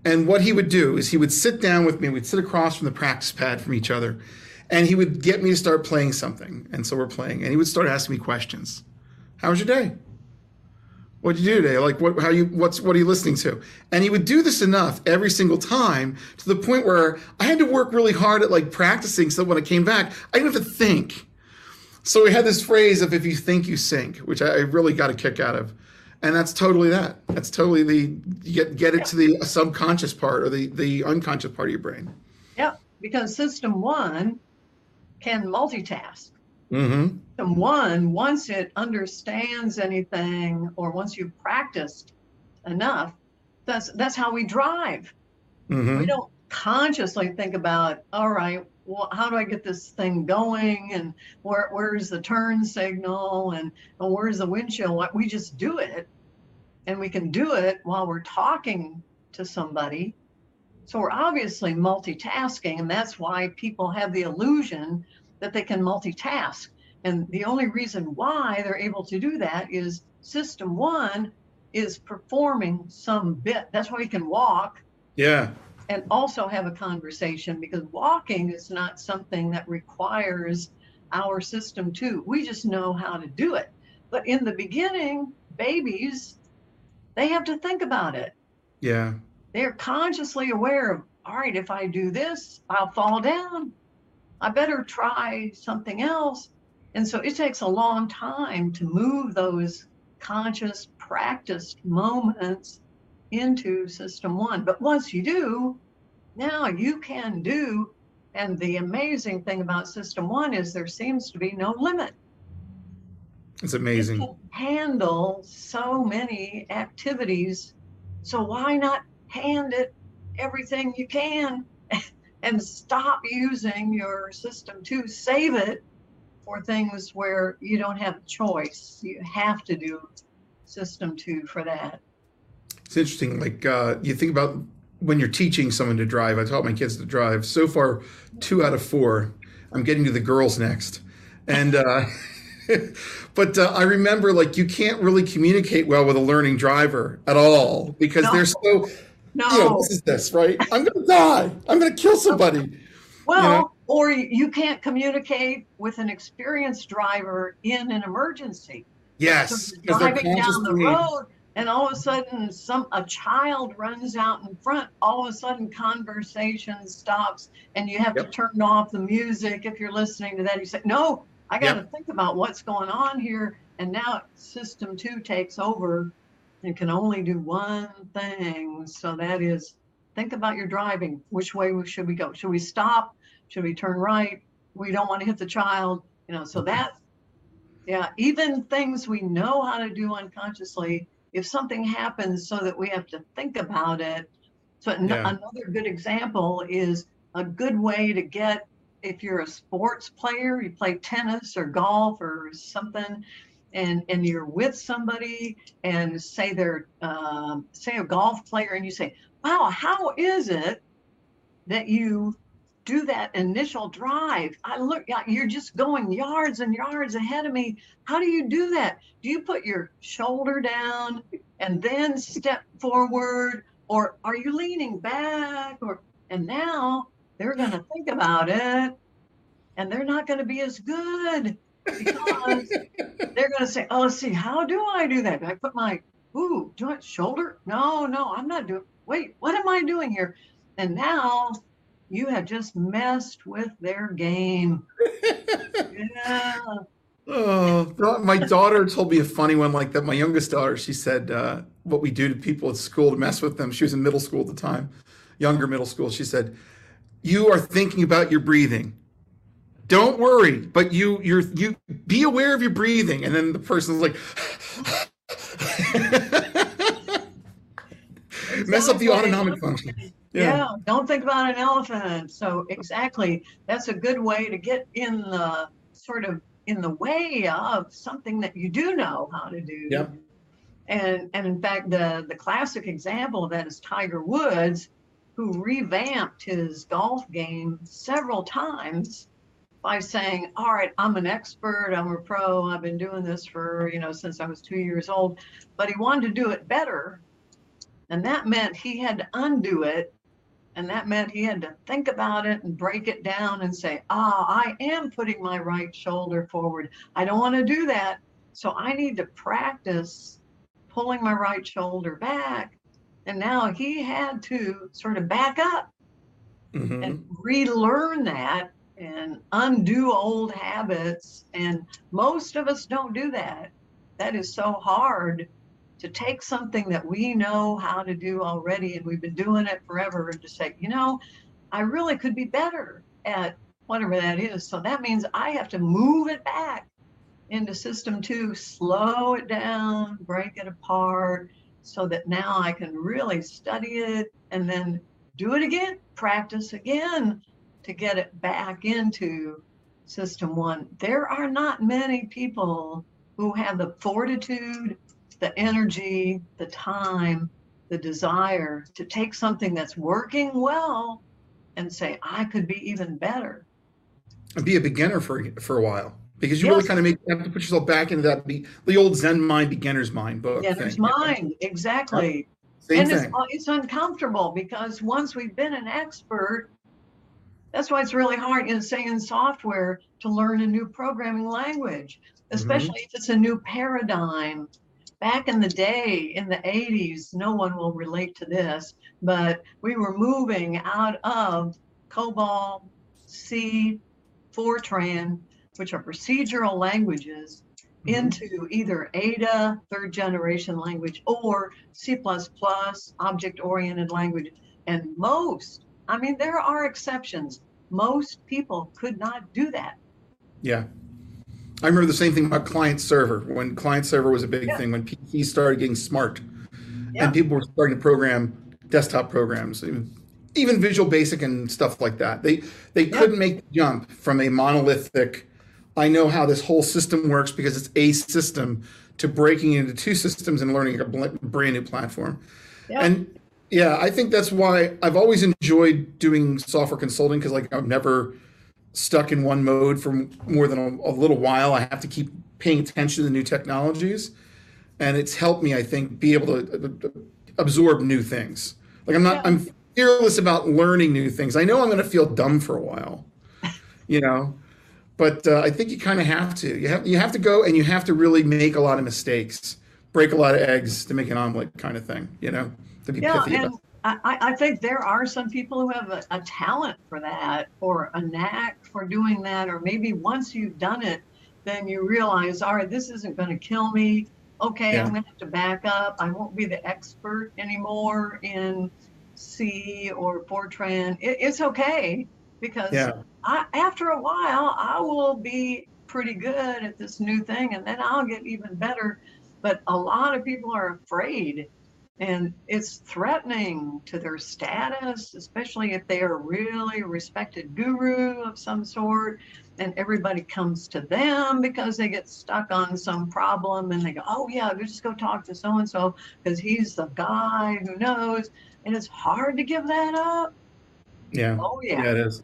And what he would do is he would sit down with me. We'd sit across from the practice pad from each other. And he would get me to start playing something. And so we're playing. And he would start asking me questions. How was your day? What did you do today? Like, what, how you, what's, what are you listening to? And he would do this enough every single time to the point where I had to work really hard at like practicing so that when I came back, I didn't have to think. So we had this phrase of if you think, you sink, which I, I really got a kick out of. And that's totally that. That's totally the, get, get it to the subconscious part or the, the unconscious part of your brain. Yep, because system one can multitask. Mm-hmm. System one, once it understands anything or once you've practiced enough, that's, that's how we drive. Mm-hmm. We don't consciously think about, all right, well, how do I get this thing going? And where, where's the turn signal? And, and where's the windshield? We just do it. And we can do it while we're talking to somebody. So we're obviously multitasking. And that's why people have the illusion that they can multitask. And the only reason why they're able to do that is system one is performing some bit. That's why we can walk. Yeah. And also have a conversation because walking is not something that requires our system too. We just know how to do it. But in the beginning, babies, they have to think about it. Yeah. They're consciously aware of, all right, if I do this, I'll fall down. I better try something else. And so it takes a long time to move those conscious practiced moments into system one. But once you do, now you can do. And the amazing thing about system one is there seems to be no limit. It's amazing. It can handle so many activities. So why not hand it everything you can and stop using your system two, save it for things where you don't have a choice. You have to do system two for that. It's interesting, like uh, you think about when you're teaching someone to drive. I taught my kids to drive. So far, two out of four. I'm getting to the girls next. And, uh, but uh, I remember like you can't really communicate well with a learning driver at all because no. they're so, no. you know, this is this, right? I'm going to die. I'm going to kill somebody. Well, you know? Or you can't communicate with an experienced driver in an emergency. Yes. So driving down the road. And all of a sudden, some a child runs out in front. All of a sudden, conversation stops, and you have yep. to turn off the music. If you're listening to that, you say, no, I got to yep. think about what's going on here. And now system two takes over and can only do one thing. So that is, think about your driving. Which way should we go? Should we stop? Should we turn right? We don't want to hit the child. You know, so that, yeah, even things we know how to do unconsciously, if something happens so that we have to think about it. So yeah. Another good example is a good way to get, if you're a sports player, you play tennis or golf or something, and, and you're with somebody and say they're, um, say a golf player, and you say, wow, how is it that you do that initial drive? I look, you're just going yards and yards ahead of me. How do you do that? Do you put your shoulder down and then step forward, or are you leaning back? Or, and now they're going to think about it, and they're not going to be as good, because they're going to say, oh, let's see, how do I do that? Do I put my, ooh, do I shoulder? No, no, I'm not doing, wait, what am I doing here? And now you have just messed with their game. Yeah. Oh, my daughter told me a funny one like that. My youngest daughter, she said, uh, what we do to people at school to mess with them. She was in middle school at the time, younger middle school. She said, you are thinking about your breathing. Don't worry, but you you're you be aware of your breathing. And then the person's like, exactly. Mess up the autonomic function. Yeah. Yeah, don't think about an elephant. So exactly, that's a good way to get in the sort of in the way of something that you do know how to do. Yep. And and in fact, the the classic example of that is Tiger Woods, who revamped his golf game several times by saying, all right, I'm an expert, I'm a pro, I've been doing this for, you know, since I was two years old, but he wanted to do it better. And that meant he had to undo it. And that meant he had to think about it and break it down and say, ah, I am putting my right shoulder forward. I don't want to do that. So I need to practice pulling my right shoulder back. And now he had to sort of back up mm-hmm. and relearn that and undo old habits. And most of us don't do that. That is so hard to take something that we know how to do already, and we've been doing it forever, and to say, you know, I really could be better at whatever that is. So that means I have to move it back into system two, slow it down, break it apart, so that now I can really study it and then do it again, practice again to get it back into system one. There are not many people who have the fortitude, the energy, the time, the desire to take something that's working well and say, I could be even better. And be a beginner for, for a while. Because you yes. really kind of make, have to put yourself back into that be, the old Zen mind, beginner's mind book. Beginner's thing. mind, exactly. Same and thing. It's, it's uncomfortable, because once we've been an expert, that's why it's really hard, in, say, in software, to learn a new programming language, especially mm-hmm. if it's a new paradigm. Back in the day, in the eighties, no one will relate to this, but we were moving out of COBOL, C, FORTRAN, which are procedural languages, mm-hmm. into either A D A, third generation language, or C plus plus, object-oriented language. And most, I mean, there are exceptions. Most people could not do that. Yeah. I remember the same thing about client server, when client server was a big yeah. thing, when P Cs started getting smart, yeah. and people were starting to program desktop programs, even, even Visual Basic and stuff like that. They, they yeah. couldn't make the jump from a monolithic, I know how this whole system works because it's a system, to breaking into two systems and learning a brand new platform. Yeah. And yeah, I think that's why I've always enjoyed doing software consulting, because like I've never stuck in one mode for more than a, a little while. I have to keep paying attention to the new technologies. And it's helped me, I think, be able to, uh, absorb new things. Like I'm not, yeah. I'm fearless about learning new things. I know I'm going to feel dumb for a while, you know? But uh, I think you kind of have to. You have you have to go, and you have to really make a lot of mistakes, break a lot of eggs to make an omelet, kind of thing. You know, to be yeah, pithy and about. I, I think there are some people who have a, a talent for that, or a knack for doing that, or maybe once you've done it, then you realize, all right, this isn't going to kill me. okay, yeah. I'm going to have to back up. I won't be the expert anymore in C or FORTRAN. It, it's okay, because yeah. I, after a while, I will be pretty good at this new thing, and then I'll get even better. But a lot of people are afraid, and it's threatening to their status, especially if they are really respected guru of some sort, and everybody comes to them because they get stuck on some problem, and they go, oh yeah, just go talk to so-and-so because he's the guy who knows. And it's hard to give that up. Yeah. Oh yeah. Yeah, it is.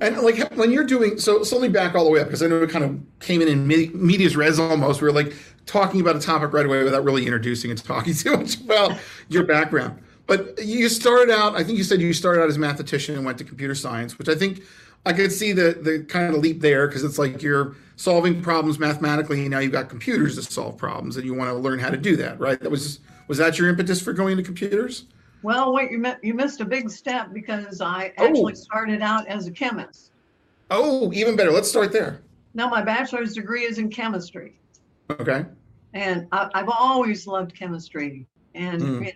And like when you're doing, so so let me back all the way up, because I know we kind of came in in medias res almost. We were like talking about a topic right away without really introducing and talking too much about your background. But you started out, I think you said you started out as a mathematician and went to computer science, which I think I could see the the kind of leap there, because it's like you're solving problems mathematically, and now you've got computers to solve problems, and you want to learn how to do that, right? That was was that your impetus for going into computers? Well, wait, you, you missed a big step, because I actually oh. started out as a chemist. Oh, even better. Let's start there. Now, my bachelor's degree is in chemistry. Okay. And I, I've always loved chemistry. And, mm.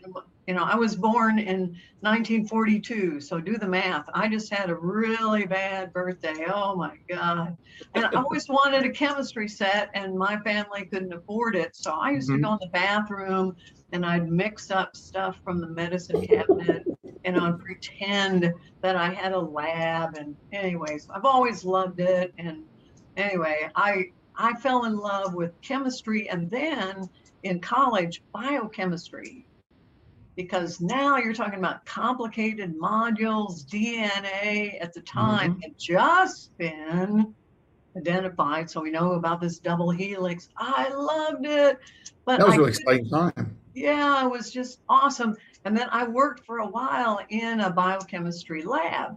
you know, I was born in nineteen forty-two, so do the math. I just had a really bad birthday. Oh, my God. And I always wanted a chemistry set, and my family couldn't afford it. So I used mm-hmm. to go in the bathroom, and I'd mix up stuff from the medicine cabinet, and I'd pretend that I had a lab. And anyways, I've always loved it. And anyway, I I fell in love with chemistry, and then in college, biochemistry, because now you're talking about complicated modules. D N A at the time mm-hmm. had just been identified, so we know about this double helix. I loved it. But that was a really exciting time. Yeah, it was just awesome. And then I worked for a while in a biochemistry lab.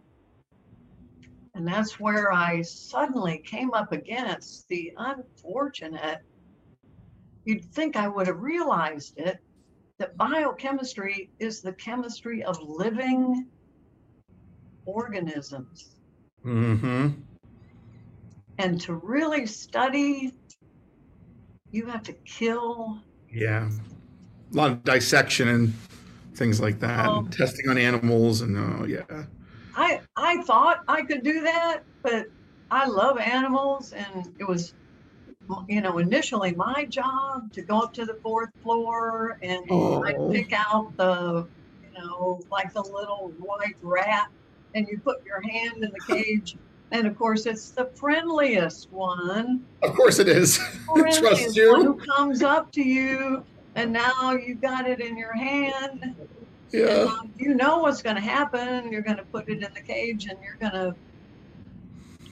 And that's where I suddenly came up against the unfortunate, you'd think I would have realized it, that biochemistry is the chemistry of living organisms. Mm-hmm. And to really study, you have to kill. Yeah. A lot of dissection and things like that, um, and testing on animals, and oh, yeah. I I thought I could do that, but I love animals, and it was, you know, initially my job to go up to the fourth floor and oh. I'd pick out the, you know, like the little white rat, and you put your hand in the cage, and of course it's the friendliest one. Of course it is. Friendliest Trust you. One who comes up to you. And now you've got it in your hand. Yeah. And, um, you know what's going to happen. You're going to put it in the cage, and you're going to.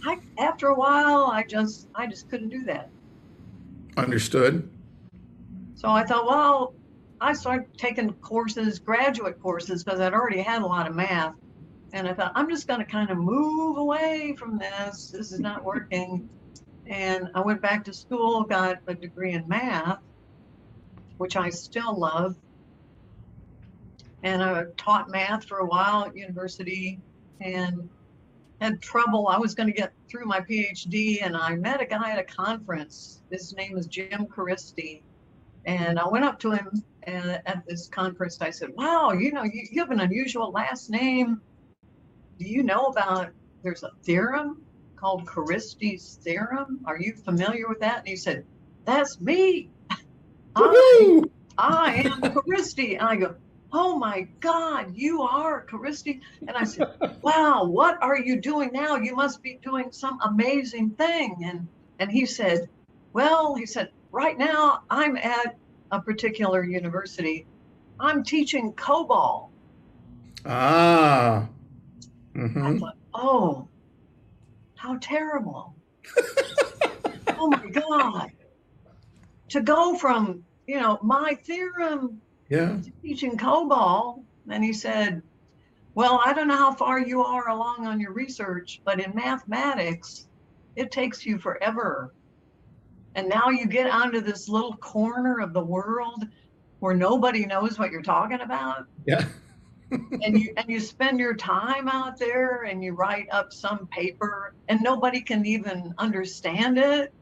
I after a while, I just I just couldn't do that. Understood. So I thought, well, I started taking courses, graduate courses, because I'd already had a lot of math, and I thought I'm just going to kind of move away from this. This is not working, and I went back to school, got a degree in math, which I still love. And I taught math for a while at university and had trouble. I was going to get through my PhD, and I met a guy at a conference. His name was Jim Caristi. And I went up to him at this conference. I said, wow, you know, you, you have an unusual last name. Do you know about, there's a theorem called Caristi's theorem. Are you familiar with that? And he said, that's me. I, I am Caristi. And I go, oh my God, you are Caristi. And I said, wow, what are you doing now? You must be doing some amazing thing. And and he said, well, he said, right now I'm at a particular university. I'm teaching COBOL. Ah. Mm-hmm. I thought, oh, how terrible. Oh my God. To go from, you know, my theorem yeah. to teaching COBOL. And he said, well, I don't know how far you are along on your research, but in mathematics, it takes you forever. And now you get onto this little corner of the world where nobody knows what you're talking about. Yeah. and you and you spend your time out there, and you write up some paper, and nobody can even understand it.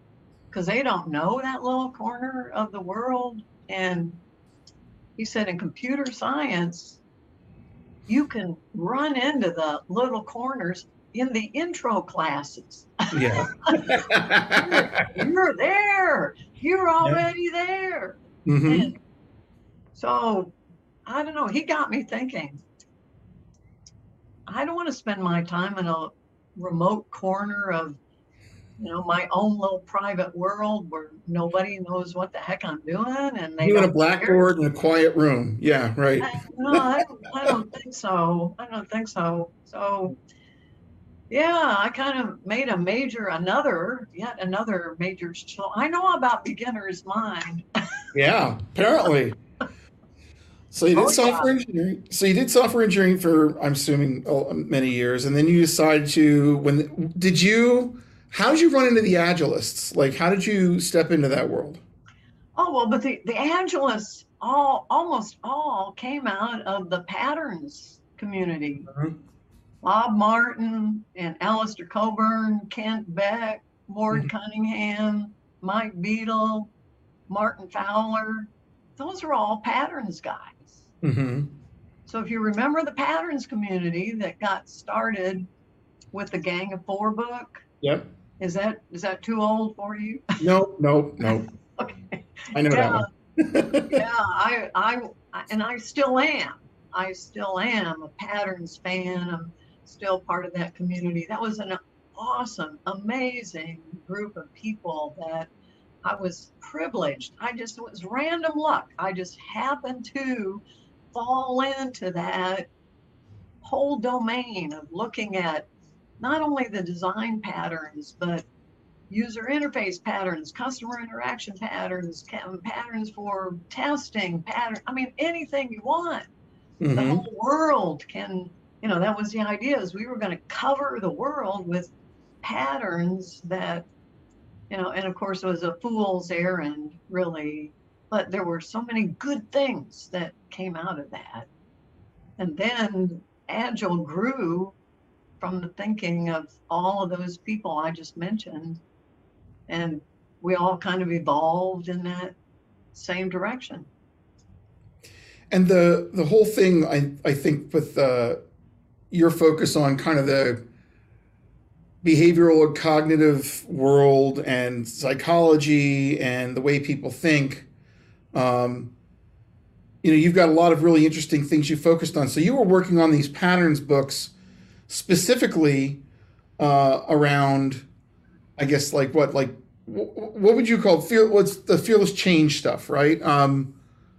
because they don't know that little corner of the world. And he said, in computer science, you can run into the little corners in the intro classes. Yeah. you're, you're there. You're already yeah. there. Mm-hmm. And so I don't know. He got me thinking. I don't want to spend my time in a remote corner of, you know, my own little private world where nobody knows what the heck I'm doing, and they you in a blackboard care. In a quiet room. Yeah, right. I, no, I, I don't think so. I don't think so. So, yeah, I kind of made a major, another, yet another major. So I know about beginner's mind. Yeah, apparently. So you did oh, software yeah. engineering. So you did software engineering for, I'm assuming, many years, and then you decided to. When did you? How did you run into the Agilists? Like, how did you step into that world? Oh, well, but the, the Agilists all, almost all came out of the patterns community. Mm-hmm. Bob Martin and Alistair Coburn, Kent Beck, Ward mm-hmm. Cunningham, Mike Beadle, Martin Fowler. Those are all patterns guys. Mm-hmm. So if you remember the patterns community that got started with the Gang of Four book. Yep. Is that is that too old for you? No, no, no. Okay. I know yeah. that one. yeah, I, I, and I still am. I still am a patterns fan. I'm still part of that community. That was an awesome, amazing group of people that I was privileged. I just, it was random luck. I just happened to fall into that whole domain of looking at not only the design patterns, but user interface patterns, customer interaction patterns, patterns for testing, pattern. I mean, anything you want. Mm-hmm. The whole world can, you know, that was the idea, is we were going to cover the world with patterns that, you know, and of course it was a fool's errand, really. But there were so many good things that came out of that. And then Agile grew from the thinking of all of those people I just mentioned. And we all kind of evolved in that same direction. And the the whole thing, I, I think, with uh, your focus on kind of the behavioral or cognitive world and psychology and the way people think, um, you know, you've got a lot of really interesting things you focused on. So you were working on these patterns books specifically uh, around, I guess, like what, like, what would you call fear? What's the Fearless Change stuff, right? Um,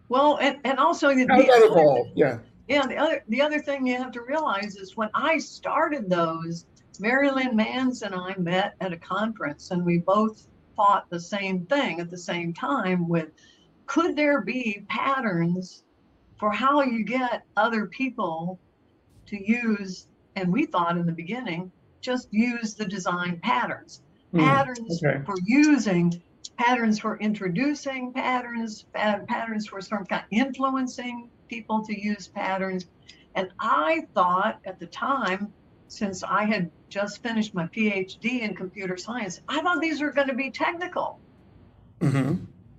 well, and, and also the, the other, yeah, yeah. The other, the other thing you have to realize is when I started those, Mary Lynn Manns and I met at a conference, and we both thought the same thing at the same time. With, could there be patterns for how you get other people to use? And we thought in the beginning, just use the design patterns. Patterns mm, okay. for using, patterns for introducing patterns, patterns for some kind of influencing people to use patterns. And I thought at the time, since I had just finished my PhD in computer science, I thought these were going to be technical. Mm-hmm.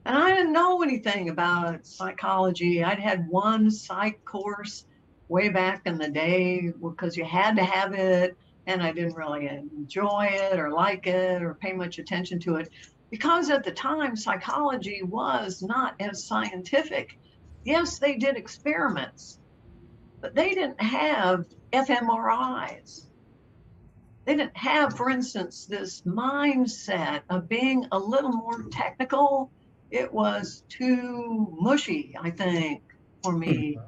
And I didn't know anything about psychology. I'd had one psych course way back in the day, because you had to have it, and I didn't really enjoy it or like it or pay much attention to it, because at the time psychology was not as scientific. Yes, they did experiments, but they didn't have fMRIs. They didn't have, for instance, this mindset of being a little more technical. It was too mushy, I think, for me.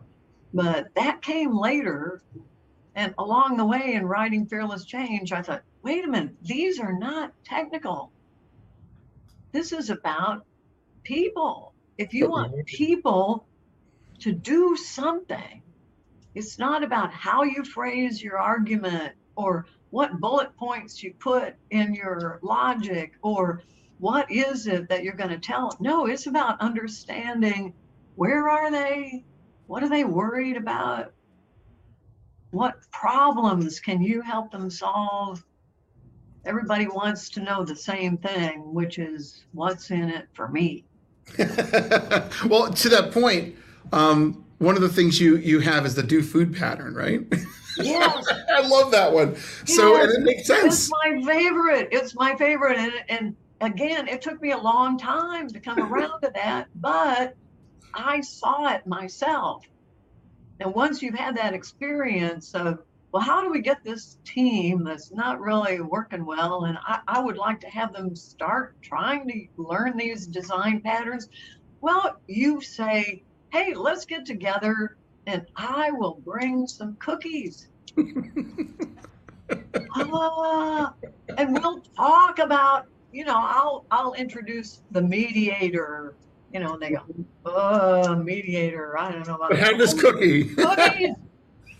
But that came later, and along the way in writing Fearless Change, I thought, wait a minute, these are not technical. This is about people. If you want people to do something, it's not about how you phrase your argument or what bullet points you put in your logic or what is it that you're going to tell. No, it's about understanding, where are they? What are they worried about? What problems can you help them solve? everybody wants to know the same thing, which is what's in it for me. Well, to that point, um, one of the things you you have is the do food pattern, right? Yes. I love that one. Yes. So, and it makes sense. It's my favorite. It's my favorite. And, and again, it took me a long time to come around to that, but I saw it myself. And once you've had that experience of, well, how do we get this team that's not really working well? And I, I would like to have them start trying to learn these design patterns. Well, you say, hey, let's get together and I will bring some cookies. uh, and we'll talk about, you know, I'll, I'll introduce the mediator. You know, they go, oh, mediator, I don't know about that. Have this cookie. Cookies.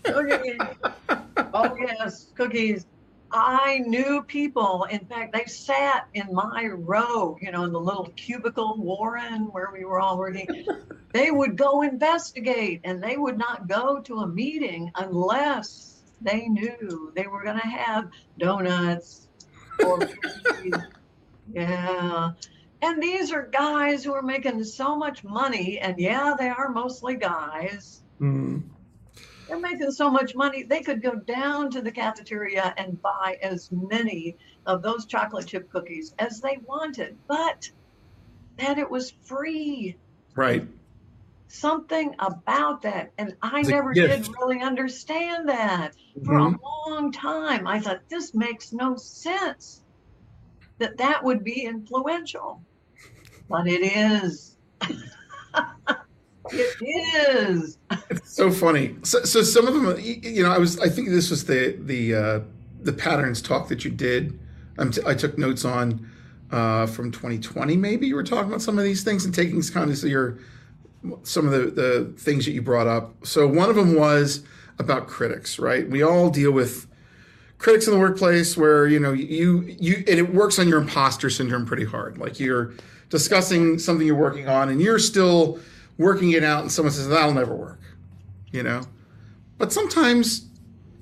Cookies. Oh, yes, cookies. I knew people. In fact, they sat in my row, you know, in the little cubicle warren where we were already. They would go investigate, and they would not go to a meeting unless they knew they were going to have donuts or cookies. Yeah. And these are guys who are making so much money, and yeah, they are mostly guys. Mm. They're making so much money, they could go down to the cafeteria and buy as many of those chocolate chip cookies as they wanted, but that it was free. Right. Something about that. And I it's never did really understand that mm-hmm. for a long time. I thought, this makes no sense that that would be influential, but it is. It is. It's so funny. So, so some of them, you know, I was, I think this was the the uh, the patterns talk that you did. Um, t I took notes on uh, from twenty twenty. Maybe you were talking about some of these things and taking kind of your some of the the things that you brought up. So one of them was about critics, right? We all deal with critics in the workplace, where you know you you and it works on your imposter syndrome pretty hard. Like you're discussing something you're working on, and you're still working it out, and someone says that'll never work, you know. But sometimes,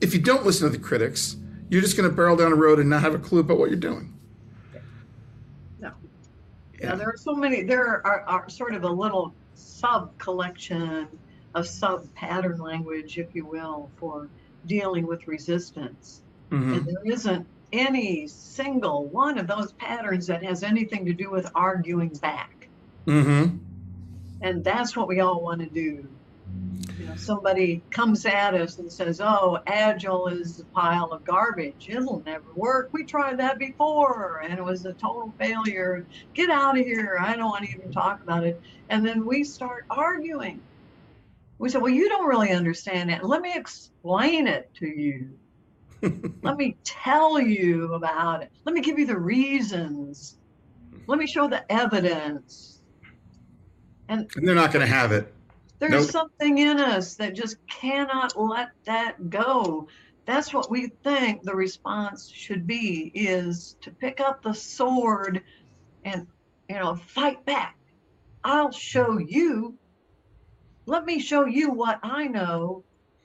if you don't listen to the critics, you're just going to barrel down a road and not have a clue about what you're doing. No. Yeah. Now, there are so many. There are, are sort of a little sub collection, a sub pattern language, if you will, for dealing with resistance. Mm-hmm. And there isn't any single one of those patterns that has anything to do with arguing back. Mm-hmm. And that's what we all want to do. You know, somebody comes at us and says, oh, Agile is a pile of garbage. It'll never work. We tried that before, and it was a total failure. Get out of here. I don't want to even talk about it. And then we start arguing. We say, well, you don't really understand it. Let me explain it to you. Let me tell you about it. Let me give you the reasons. Let me show the evidence. And, and they're not going to have it. There's nope. something in us that just cannot let that go. That's what we think the response should be, is to pick up the sword and, you know, fight back. I'll show you. Let me show you what I know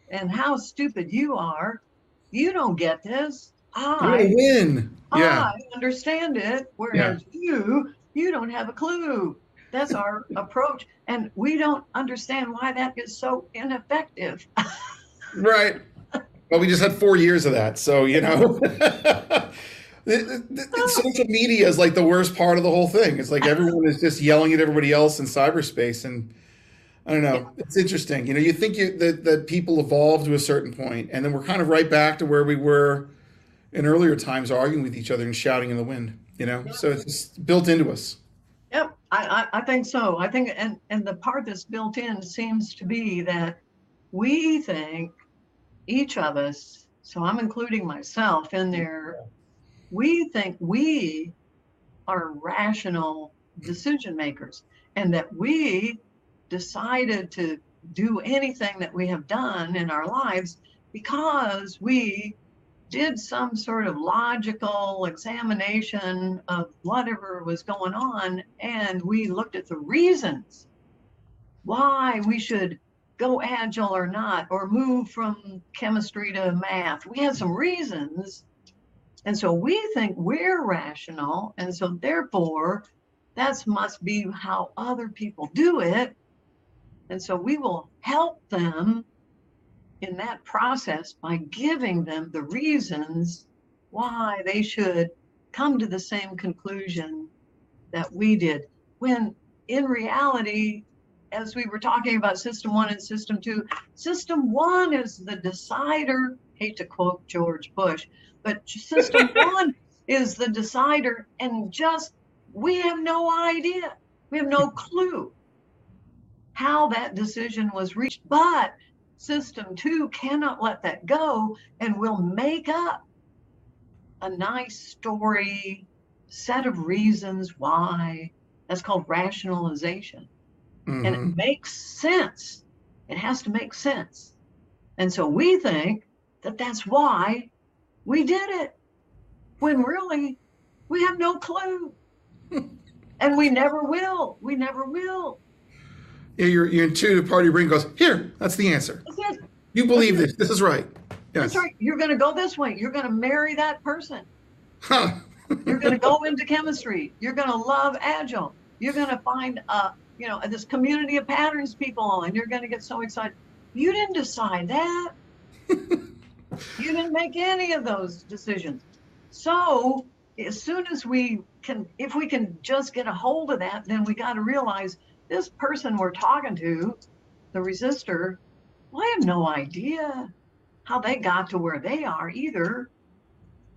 and how stupid you are. You don't get this. I win. Yeah. I understand it. Whereas yeah. you, you don't have a clue. That's our approach. And we don't understand why that is so ineffective. Right. Well, we just had four years of that. So, you know, social media is like the worst part of the whole thing. It's like everyone is just yelling at everybody else in cyberspace. And I don't know. It's interesting. You know, you think you, that, that people evolve to a certain point, and then we're kind of right back to where we were in earlier times, arguing with each other and shouting in the wind, you know? Yep. So it's just built into us. Yep, I, I, I think so. I think, and, and the part that's built in seems to be that we think each of us, so I'm including myself in there, we think we are rational decision makers, and that we decided to do anything that we have done in our lives because we did some sort of logical examination of whatever was going on, and we looked at the reasons why we should go agile or not, or move from chemistry to math. We had some reasons, And so we think we're rational, and so therefore that must be how other people do it. And so we will help them in that process by giving them the reasons why they should come to the same conclusion that we did. When in reality, as we were talking about system one and system two, system one is the decider. Hate to quote George Bush, but system one is the decider, and just we have no idea. We have no clue how that decision was reached, but system two cannot let that go and will make up a nice story, set of reasons why. That's called rationalization. Mm-hmm. And it makes sense. It has to make sense. And so we think that that's why we did it, when really we have no clue. And we never will. We never will. Yeah, your, your intuitive part of your brain goes, here, that's the answer. That's it. You believe that's this. It. This is right. Yes. That's right. You're going to go this way. You're going to marry that person. Huh. You're going to go into chemistry. You're going to love Agile. You're going to find a, you know, this community of patterns people, and you're going to get so excited. You didn't decide that. You didn't make any of those decisions. So as soon as we can, if we can just get a hold of that, then we got to realize this person we're talking to, the resistor, well, I have no idea how they got to where they are either.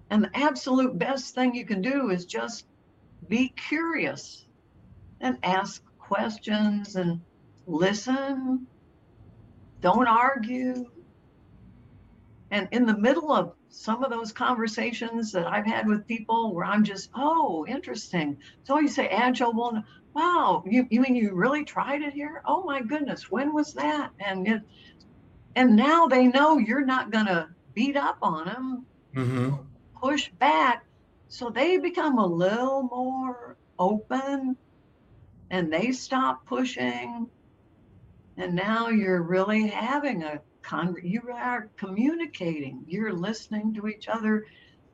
And the absolute best thing you can do is just be curious and ask questions and listen. Don't argue. And in the middle of some of those conversations that I've had with people where I'm just, oh, interesting. So you say Agile, well, wow, you, you mean you really tried it here? Oh my goodness, when was that? And it, and now they know you're not going to beat up on them, mm-hmm. push back. So they become a little more open and they stop pushing. And now you're really having a Con- you are communicating, you're listening to each other.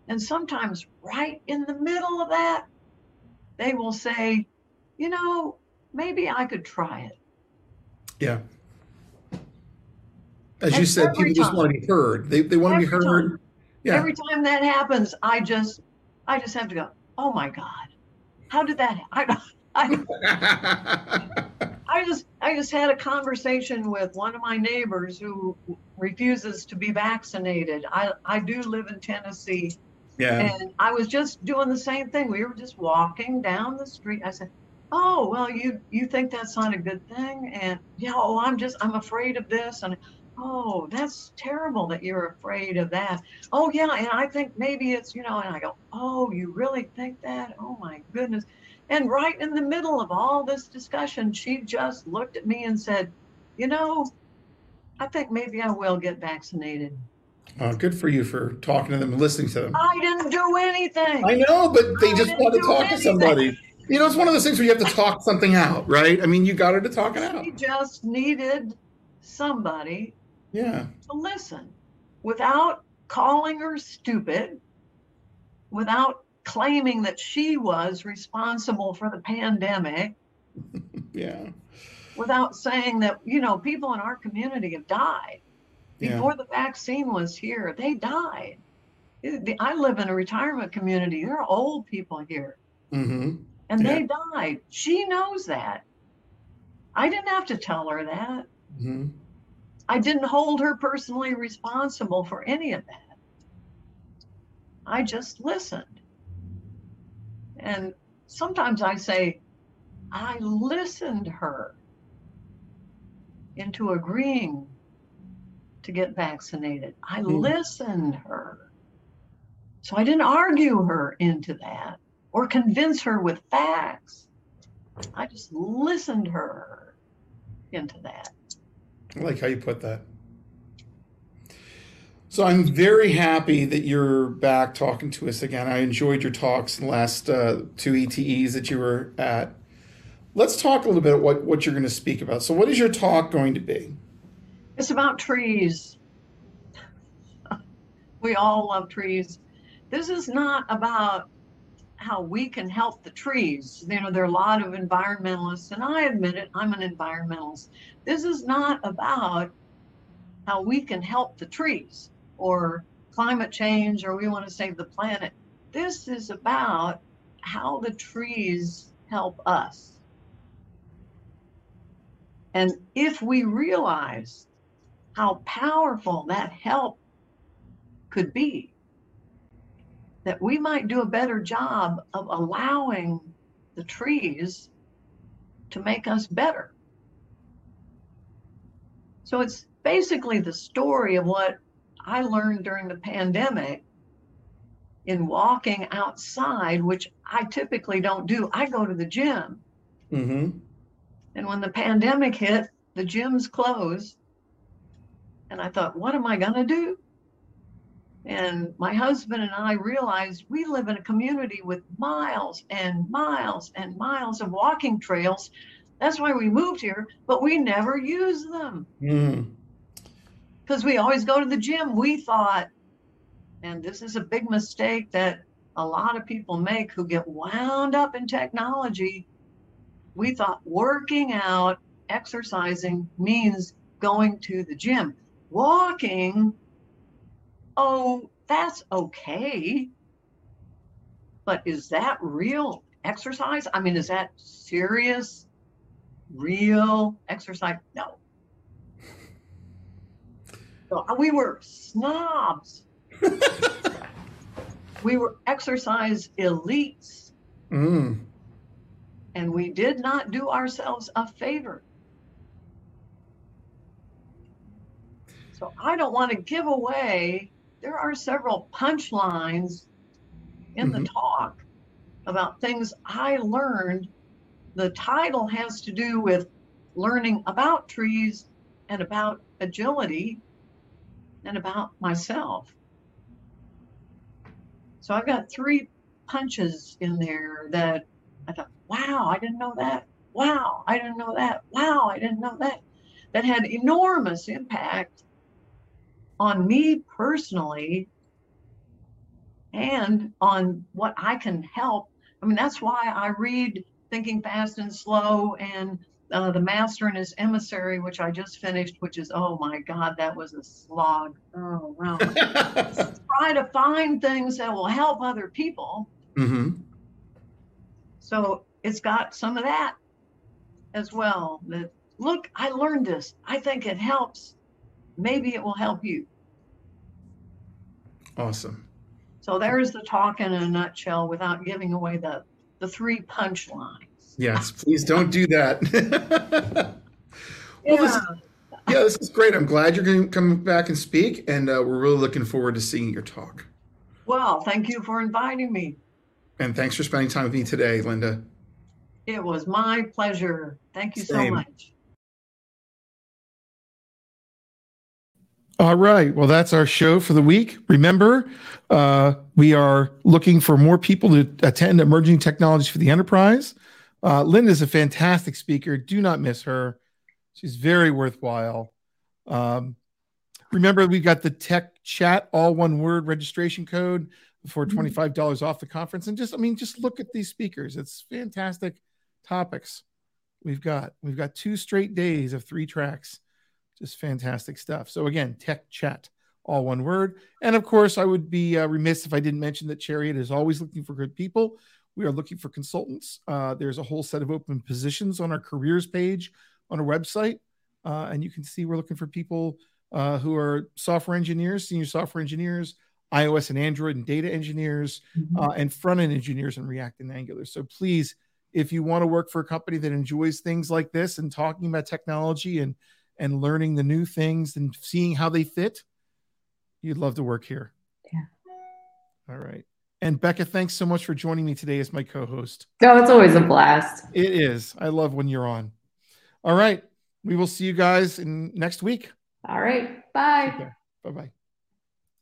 And sometimes right in the middle of that, they will say, you know, maybe I could try it. Yeah. As and you said, people time, just want to be heard. They, they want to be heard. Time, yeah. Every time that happens, I just, I just have to go, oh my God, how did that happen? I, I, I just I just had a conversation with one of my neighbors who refuses to be vaccinated. I, I do live in Tennessee. Yeah. And I was just doing the same thing. We were just walking down the street. I said, oh, well, you, you think that's not a good thing? And, yeah, oh, I'm just, I'm afraid of this. And, oh, that's terrible that you're afraid of that. Oh, yeah, and I think maybe it's, you know, and I go, oh, you really think that? Oh, my goodness. And right in the middle of all this discussion, she just looked at me and said, you know, I think maybe I will get vaccinated. Oh, good for you for talking to them and listening to them. I didn't do anything. I know, but they I just want to talk anything. to somebody. You know, it's one of those things where you have to talk something out, right? I mean, you got her to talk it out. She just needed somebody yeah. to listen without calling her stupid, without claiming that she was responsible for the pandemic. Yeah. Without saying that, you know, people in our community have died. Before yeah. the vaccine was here, they died. I live in a retirement community. There are old people here. Mm-hmm. And yeah. they died. She knows that. I didn't have to tell her that. Mm-hmm. I didn't hold her personally responsible for any of that. I just listened. And sometimes I say, I listened her into agreeing to get vaccinated. I mm. listened her. So I didn't argue her into that or convince her with facts. I just listened her into that. I like how you put that. So I'm very happy that you're back talking to us again. I enjoyed your talks in the last uh, two E T Es that you were at. Let's talk a little bit about what, what you're going to speak about. So what is your talk going to be? It's about trees. We all love trees. This is not about how we can help the trees. You know, there are a lot of environmentalists, and I admit it, I'm an environmentalist. This is not about how we can help the trees or climate change, or we want to save the planet. This is about how the trees help us. And if we realize how powerful that help could be, that we might do a better job of allowing the trees to make us better. So it's basically the story of what I learned during the pandemic in walking outside, which I typically don't do. I go to the gym. Mm-hmm. And when the pandemic hit, the gyms closed. And I thought, what am I going to do? And my husband and I realized we live in a community with miles and miles and miles of walking trails. That's why we moved here, but we never use them. Mm. Because we always go to the gym. We thought, and this is a big mistake that a lot of people make who get wound up in technology, we thought working out, exercising means going to the gym. Walking, oh, that's okay. But is that real exercise? I mean, is that serious, real exercise? No. So we were snobs. We were exercise elites. Mm. And we did not do ourselves a favor. So I don't want to give away. There are several punchlines in mm-hmm. the talk about things I learned. The title has to do with learning about trees and about agility and about myself. So I've got three punches in there that I thought, wow, I didn't know that. Wow, I didn't know that. Wow, I didn't know that. That had enormous impact on me personally and on what I can help. I mean, that's why I read Thinking Fast and Slow and uh, The Master and His Emissary, which I just finished, which is, oh my God, that was a slog. Oh, wow. Try to find things that will help other people. Mm-hmm. So it's got some of that as well. That, look, I learned this. I think it helps. Maybe it will help you. Awesome. So there's the talk in a nutshell without giving away the, the three punchlines. Yes, please don't do that. Well, yeah. This is, yeah, this is great. I'm glad you're going to come back and speak. And uh, we're really looking forward to seeing your talk. Well, thank you for inviting me. And thanks for spending time with me today, Linda. It was my pleasure. Thank you Same. so much. All right. Well, that's our show for the week. Remember, uh, we are looking for more people to attend Emerging Technologies for the Enterprise. Uh, Linda is a fantastic speaker. Do not miss her. She's very worthwhile. Um, remember, we've got the tech chat, all one word registration code for twenty-five dollars off the conference. And just, I mean, just look at these speakers. It's fantastic topics. We've got, we've got two straight days of three tracks, just fantastic stuff. So again, tech chat, all one word. And of course I would be uh, remiss if I didn't mention that Chariot is always looking for good people. We are looking for consultants. Uh, there's a whole set of open positions on our careers page on our website. Uh, and you can see we're looking for people uh, who are software engineers, senior software engineers, iOS and Android and data engineers, mm-hmm. uh, and front-end engineers in React and Angular. So please, if you want to work for a company that enjoys things like this and talking about technology and, and learning the new things and seeing how they fit, you'd love to work here. Yeah. All right. And Becca, thanks so much for joining me today as my co-host. Oh, it's always a blast. It is. I love when you're on. All right. We will see you guys in next week. All right. Bye. Okay. Bye-bye.